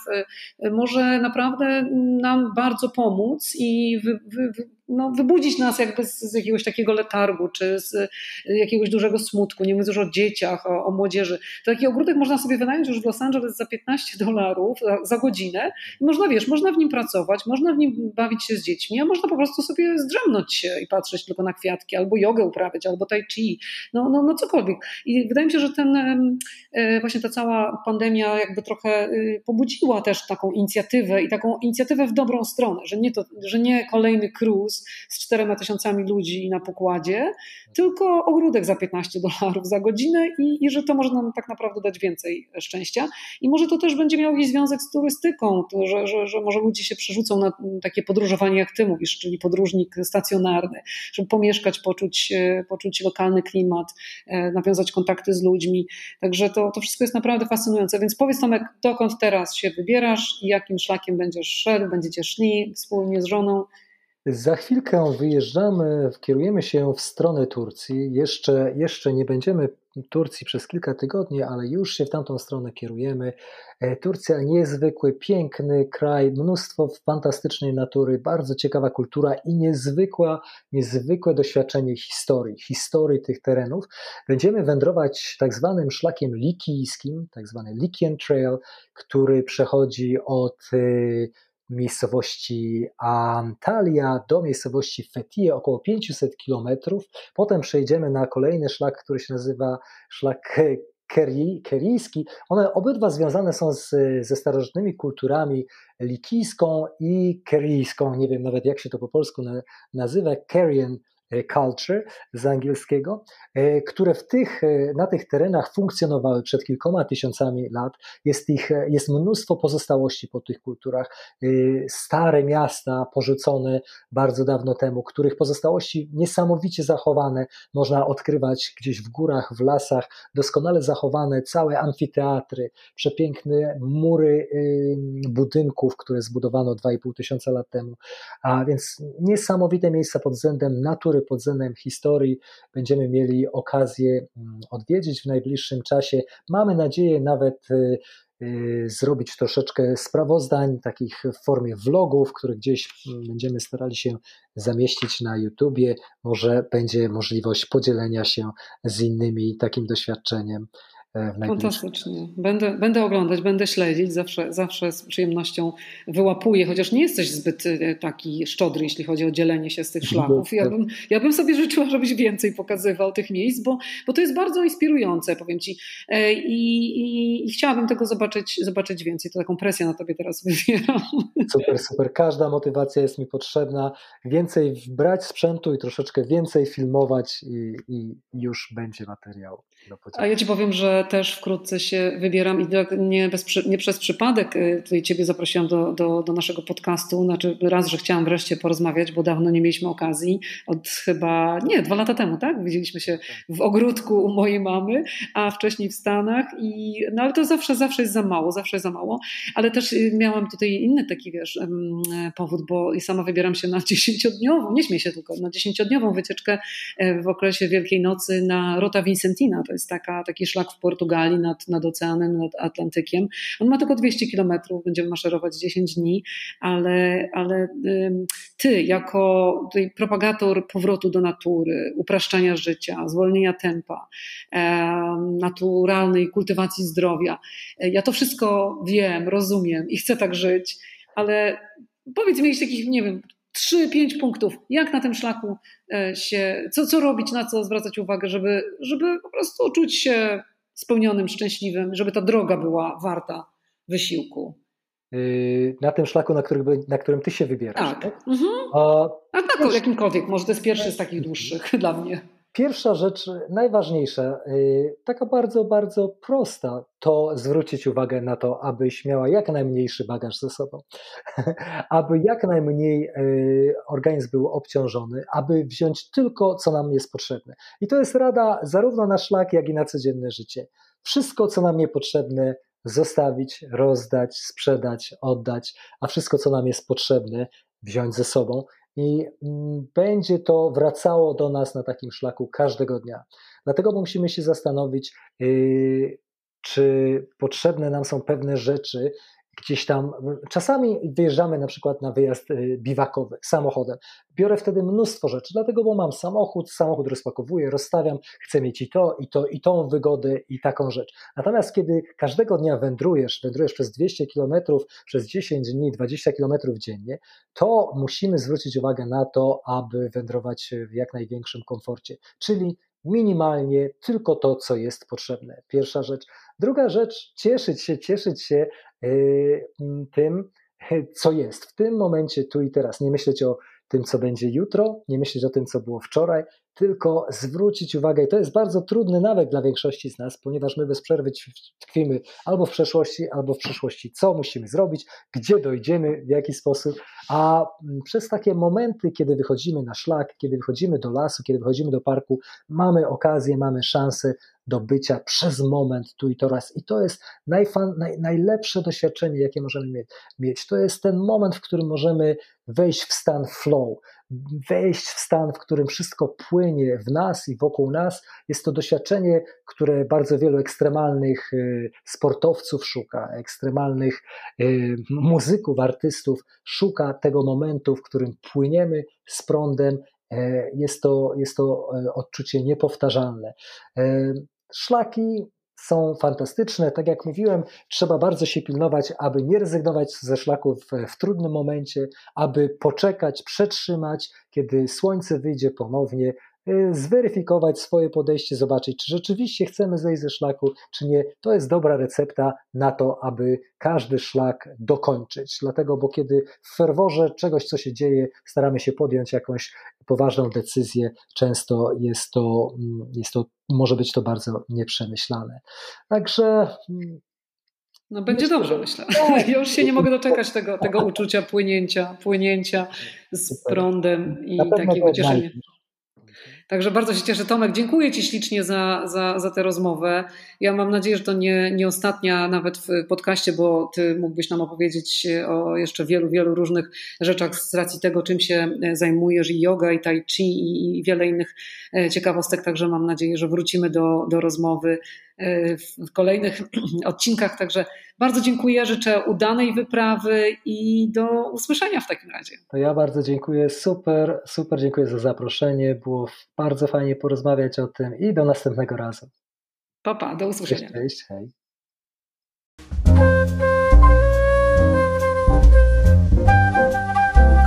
może naprawdę nam bardzo pomóc i wybudzić nas jakby z jakiegoś takiego letargu, czy z jakiegoś dużego smutku, nie mówiąc już o dzieciach, o młodzieży. Taki ogródek można sobie wynająć już w Los Angeles za $15 za godzinę i można w nim pracować, można w nim bawić się z dziećmi, a można po prostu sobie zdrzemnąć się i patrzeć tylko na kwiatki, albo jogę uprawiać, albo tai chi, no cokolwiek. I wydaje mi się, że właśnie ta cała pandemia jakby trochę pobudziła też taką inicjatywę w dobrą stronę, że nie kolejny cruise z 4000 ludzi na pokładzie, tylko ogródek za $15 za godzinę i że to może nam tak naprawdę dać więcej szczęścia. I może to też będzie miało jakiś związek z turystyką, że może ludzie się przerzucą na takie podróżowanie, jak ty mówisz, czyli podróżnik stacjonarny, żeby pomieszkać, poczuć lokalny klimat, nawiązać kontakty z ludźmi. Także to wszystko jest naprawdę fascynujące. Więc powiedz, Tomek, dokąd teraz się wybierasz i jakim szlakiem będziecie szli wspólnie z żoną? Za chwilkę wyjeżdżamy, kierujemy się w stronę Turcji. Jeszcze nie będziemy w Turcji przez kilka tygodni, ale już się w tamtą stronę kierujemy. Turcja niezwykły, piękny kraj, mnóstwo fantastycznej natury, bardzo ciekawa kultura i niezwykłe doświadczenie historii tych terenów. Będziemy wędrować tak zwanym szlakiem likijskim, tak zwany Lycian Trail, który przechodzi od miejscowości Antalya do miejscowości Fethiye, około 500 km. Potem przejdziemy na kolejny szlak, który się nazywa szlak kerijski. One obydwa związane są ze starożytnymi kulturami likijską i kerijską. Nie wiem nawet, jak się to po polsku nazywa, Carian Culture z angielskiego, które na tych terenach funkcjonowały przed kilkoma tysiącami lat. Jest mnóstwo pozostałości po tych kulturach. Stare miasta porzucone bardzo dawno temu, których pozostałości niesamowicie zachowane. Można odkrywać gdzieś w górach, w lasach, doskonale zachowane całe amfiteatry, przepiękne mury budynków, które zbudowano 2500 lat temu. A więc niesamowite miejsca pod względem natury, pod względem historii będziemy mieli okazję odwiedzić w najbliższym czasie. Mamy nadzieję nawet zrobić troszeczkę sprawozdań takich w formie vlogów, które gdzieś będziemy starali się zamieścić na YouTubie. Może będzie możliwość podzielenia się z innymi takim doświadczeniem. Fantastycznie. Będę oglądać, będę śledzić, zawsze z przyjemnością wyłapuję, chociaż nie jesteś zbyt taki szczodry, jeśli chodzi o dzielenie się z tych szlaków. Ja bym sobie życzyła, żebyś więcej pokazywał tych miejsc, bo to jest bardzo inspirujące, powiem ci. I chciałabym tego zobaczyć więcej. To taką presję na tobie teraz wywieram. Super. Każda motywacja jest mi potrzebna. Więcej brać sprzętu i troszeczkę więcej filmować i już będzie materiał. A ja ci powiem, że też wkrótce się wybieram i nie przez przypadek tutaj ciebie zaprosiłam do naszego podcastu. Znaczy raz, że chciałam wreszcie porozmawiać, bo dawno nie mieliśmy okazji. Od chyba, 2 lata temu, tak? Widzieliśmy się w ogródku u mojej mamy, a wcześniej w Stanach. Ale to zawsze jest za mało, Ale też miałam tutaj inny taki, powód, bo i sama wybieram się na 10-dniową, nie śmiej się tylko, na 10-dniową wycieczkę w okresie Wielkiej Nocy na Rota Vincentina. To jest taki szlak w Portugalii nad oceanem, nad Atlantykiem. On ma tylko 200 kilometrów, będziemy maszerować 10 dni, ale ty jako tutaj propagator powrotu do natury, upraszczania życia, zwolnienia tempa, naturalnej kultywacji zdrowia. Ja to wszystko wiem, rozumiem i chcę tak żyć, ale powiedz mi, jeśli takich, 3-5 punktów, jak na tym szlaku się, co robić, na co zwracać uwagę, żeby po prostu czuć się spełnionym, szczęśliwym, żeby ta droga była warta wysiłku. Na tym szlaku, na którym ty się wybierasz. Tak? Mhm. A tak, jakimkolwiek, może to jest pierwszy z takich dłuższych dla mnie. Pierwsza rzecz, najważniejsza, taka bardzo, bardzo prosta, to zwrócić uwagę na to, abyś miała jak najmniejszy bagaż ze sobą, aby jak najmniej organizm był obciążony, aby wziąć tylko, co nam jest potrzebne. I to jest rada zarówno na szlak, jak i na codzienne życie. Wszystko, co nam niepotrzebne, zostawić, rozdać, sprzedać, oddać, a wszystko, co nam jest potrzebne, wziąć ze sobą. I będzie to wracało do nas na takim szlaku każdego dnia. Dlatego musimy się zastanowić, czy potrzebne nam są pewne rzeczy gdzieś tam. Czasami wyjeżdżamy na przykład na wyjazd biwakowy samochodem. Biorę wtedy mnóstwo rzeczy, dlatego bo mam samochód rozpakowuję, rozstawiam, chcę mieć i to, i to, i tą wygodę, i taką rzecz. Natomiast kiedy każdego dnia wędrujesz przez 200 km, przez 10 dni, 20 km dziennie, to musimy zwrócić uwagę na to, aby wędrować w jak największym komforcie, czyli minimalnie tylko to, co jest potrzebne. Pierwsza rzecz. Druga rzecz, cieszyć się tym, co jest w tym momencie, tu i teraz. Nie myśleć o tym, co będzie jutro, nie myśleć o tym, co było wczoraj, tylko zwrócić uwagę, i to jest bardzo trudny nawyk dla większości z nas, ponieważ my bez przerwy tkwimy albo w przeszłości, albo w przyszłości, co musimy zrobić, gdzie dojdziemy, w jaki sposób, a przez takie momenty, kiedy wychodzimy na szlak, kiedy wychodzimy do lasu, kiedy wychodzimy do parku, mamy okazję, mamy szansę do bycia przez moment tu i teraz. I to jest najlepsze doświadczenie, jakie możemy mieć. To jest ten moment, w którym możemy wejść w stan flow, wejść w stan, w którym wszystko płynie w nas i wokół nas. Jest to doświadczenie, które bardzo wielu ekstremalnych sportowców szuka, ekstremalnych muzyków, artystów szuka tego momentu, w którym płyniemy z prądem. Jest to odczucie niepowtarzalne. Szlaki są fantastyczne, tak jak mówiłem, trzeba bardzo się pilnować, aby nie rezygnować ze szlaków w trudnym momencie, aby poczekać, przetrzymać, kiedy słońce wyjdzie ponownie, zweryfikować swoje podejście, zobaczyć, czy rzeczywiście chcemy zejść ze szlaku, czy nie. To jest dobra recepta na to, aby każdy szlak dokończyć. Dlatego, bo kiedy w ferworze czegoś, co się dzieje, staramy się podjąć jakąś poważną decyzję, często może być to bardzo nieprzemyślane. Także... No będzie dobrze, myślę. Ja już się nie mogę doczekać tego uczucia płynięcia z prądem i takiego cieszenia. Także bardzo się cieszę. Tomek, dziękuję Ci ślicznie za tę rozmowę. Ja mam nadzieję, że to nie ostatnia nawet w podcaście, bo Ty mógłbyś nam opowiedzieć o jeszcze wielu, wielu różnych rzeczach z racji tego, czym się zajmujesz, i yoga, i tai chi, i wiele innych ciekawostek. Także mam nadzieję, że wrócimy do rozmowy w kolejnych odcinkach. Także bardzo dziękuję, życzę udanej wyprawy i do usłyszenia w takim razie. To ja bardzo dziękuję, super dziękuję za zaproszenie, było bardzo fajnie porozmawiać o tym i do następnego razu. Pa, do usłyszenia. Cześć, hej.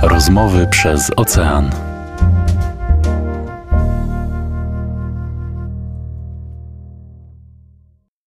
Rozmowy przez ocean.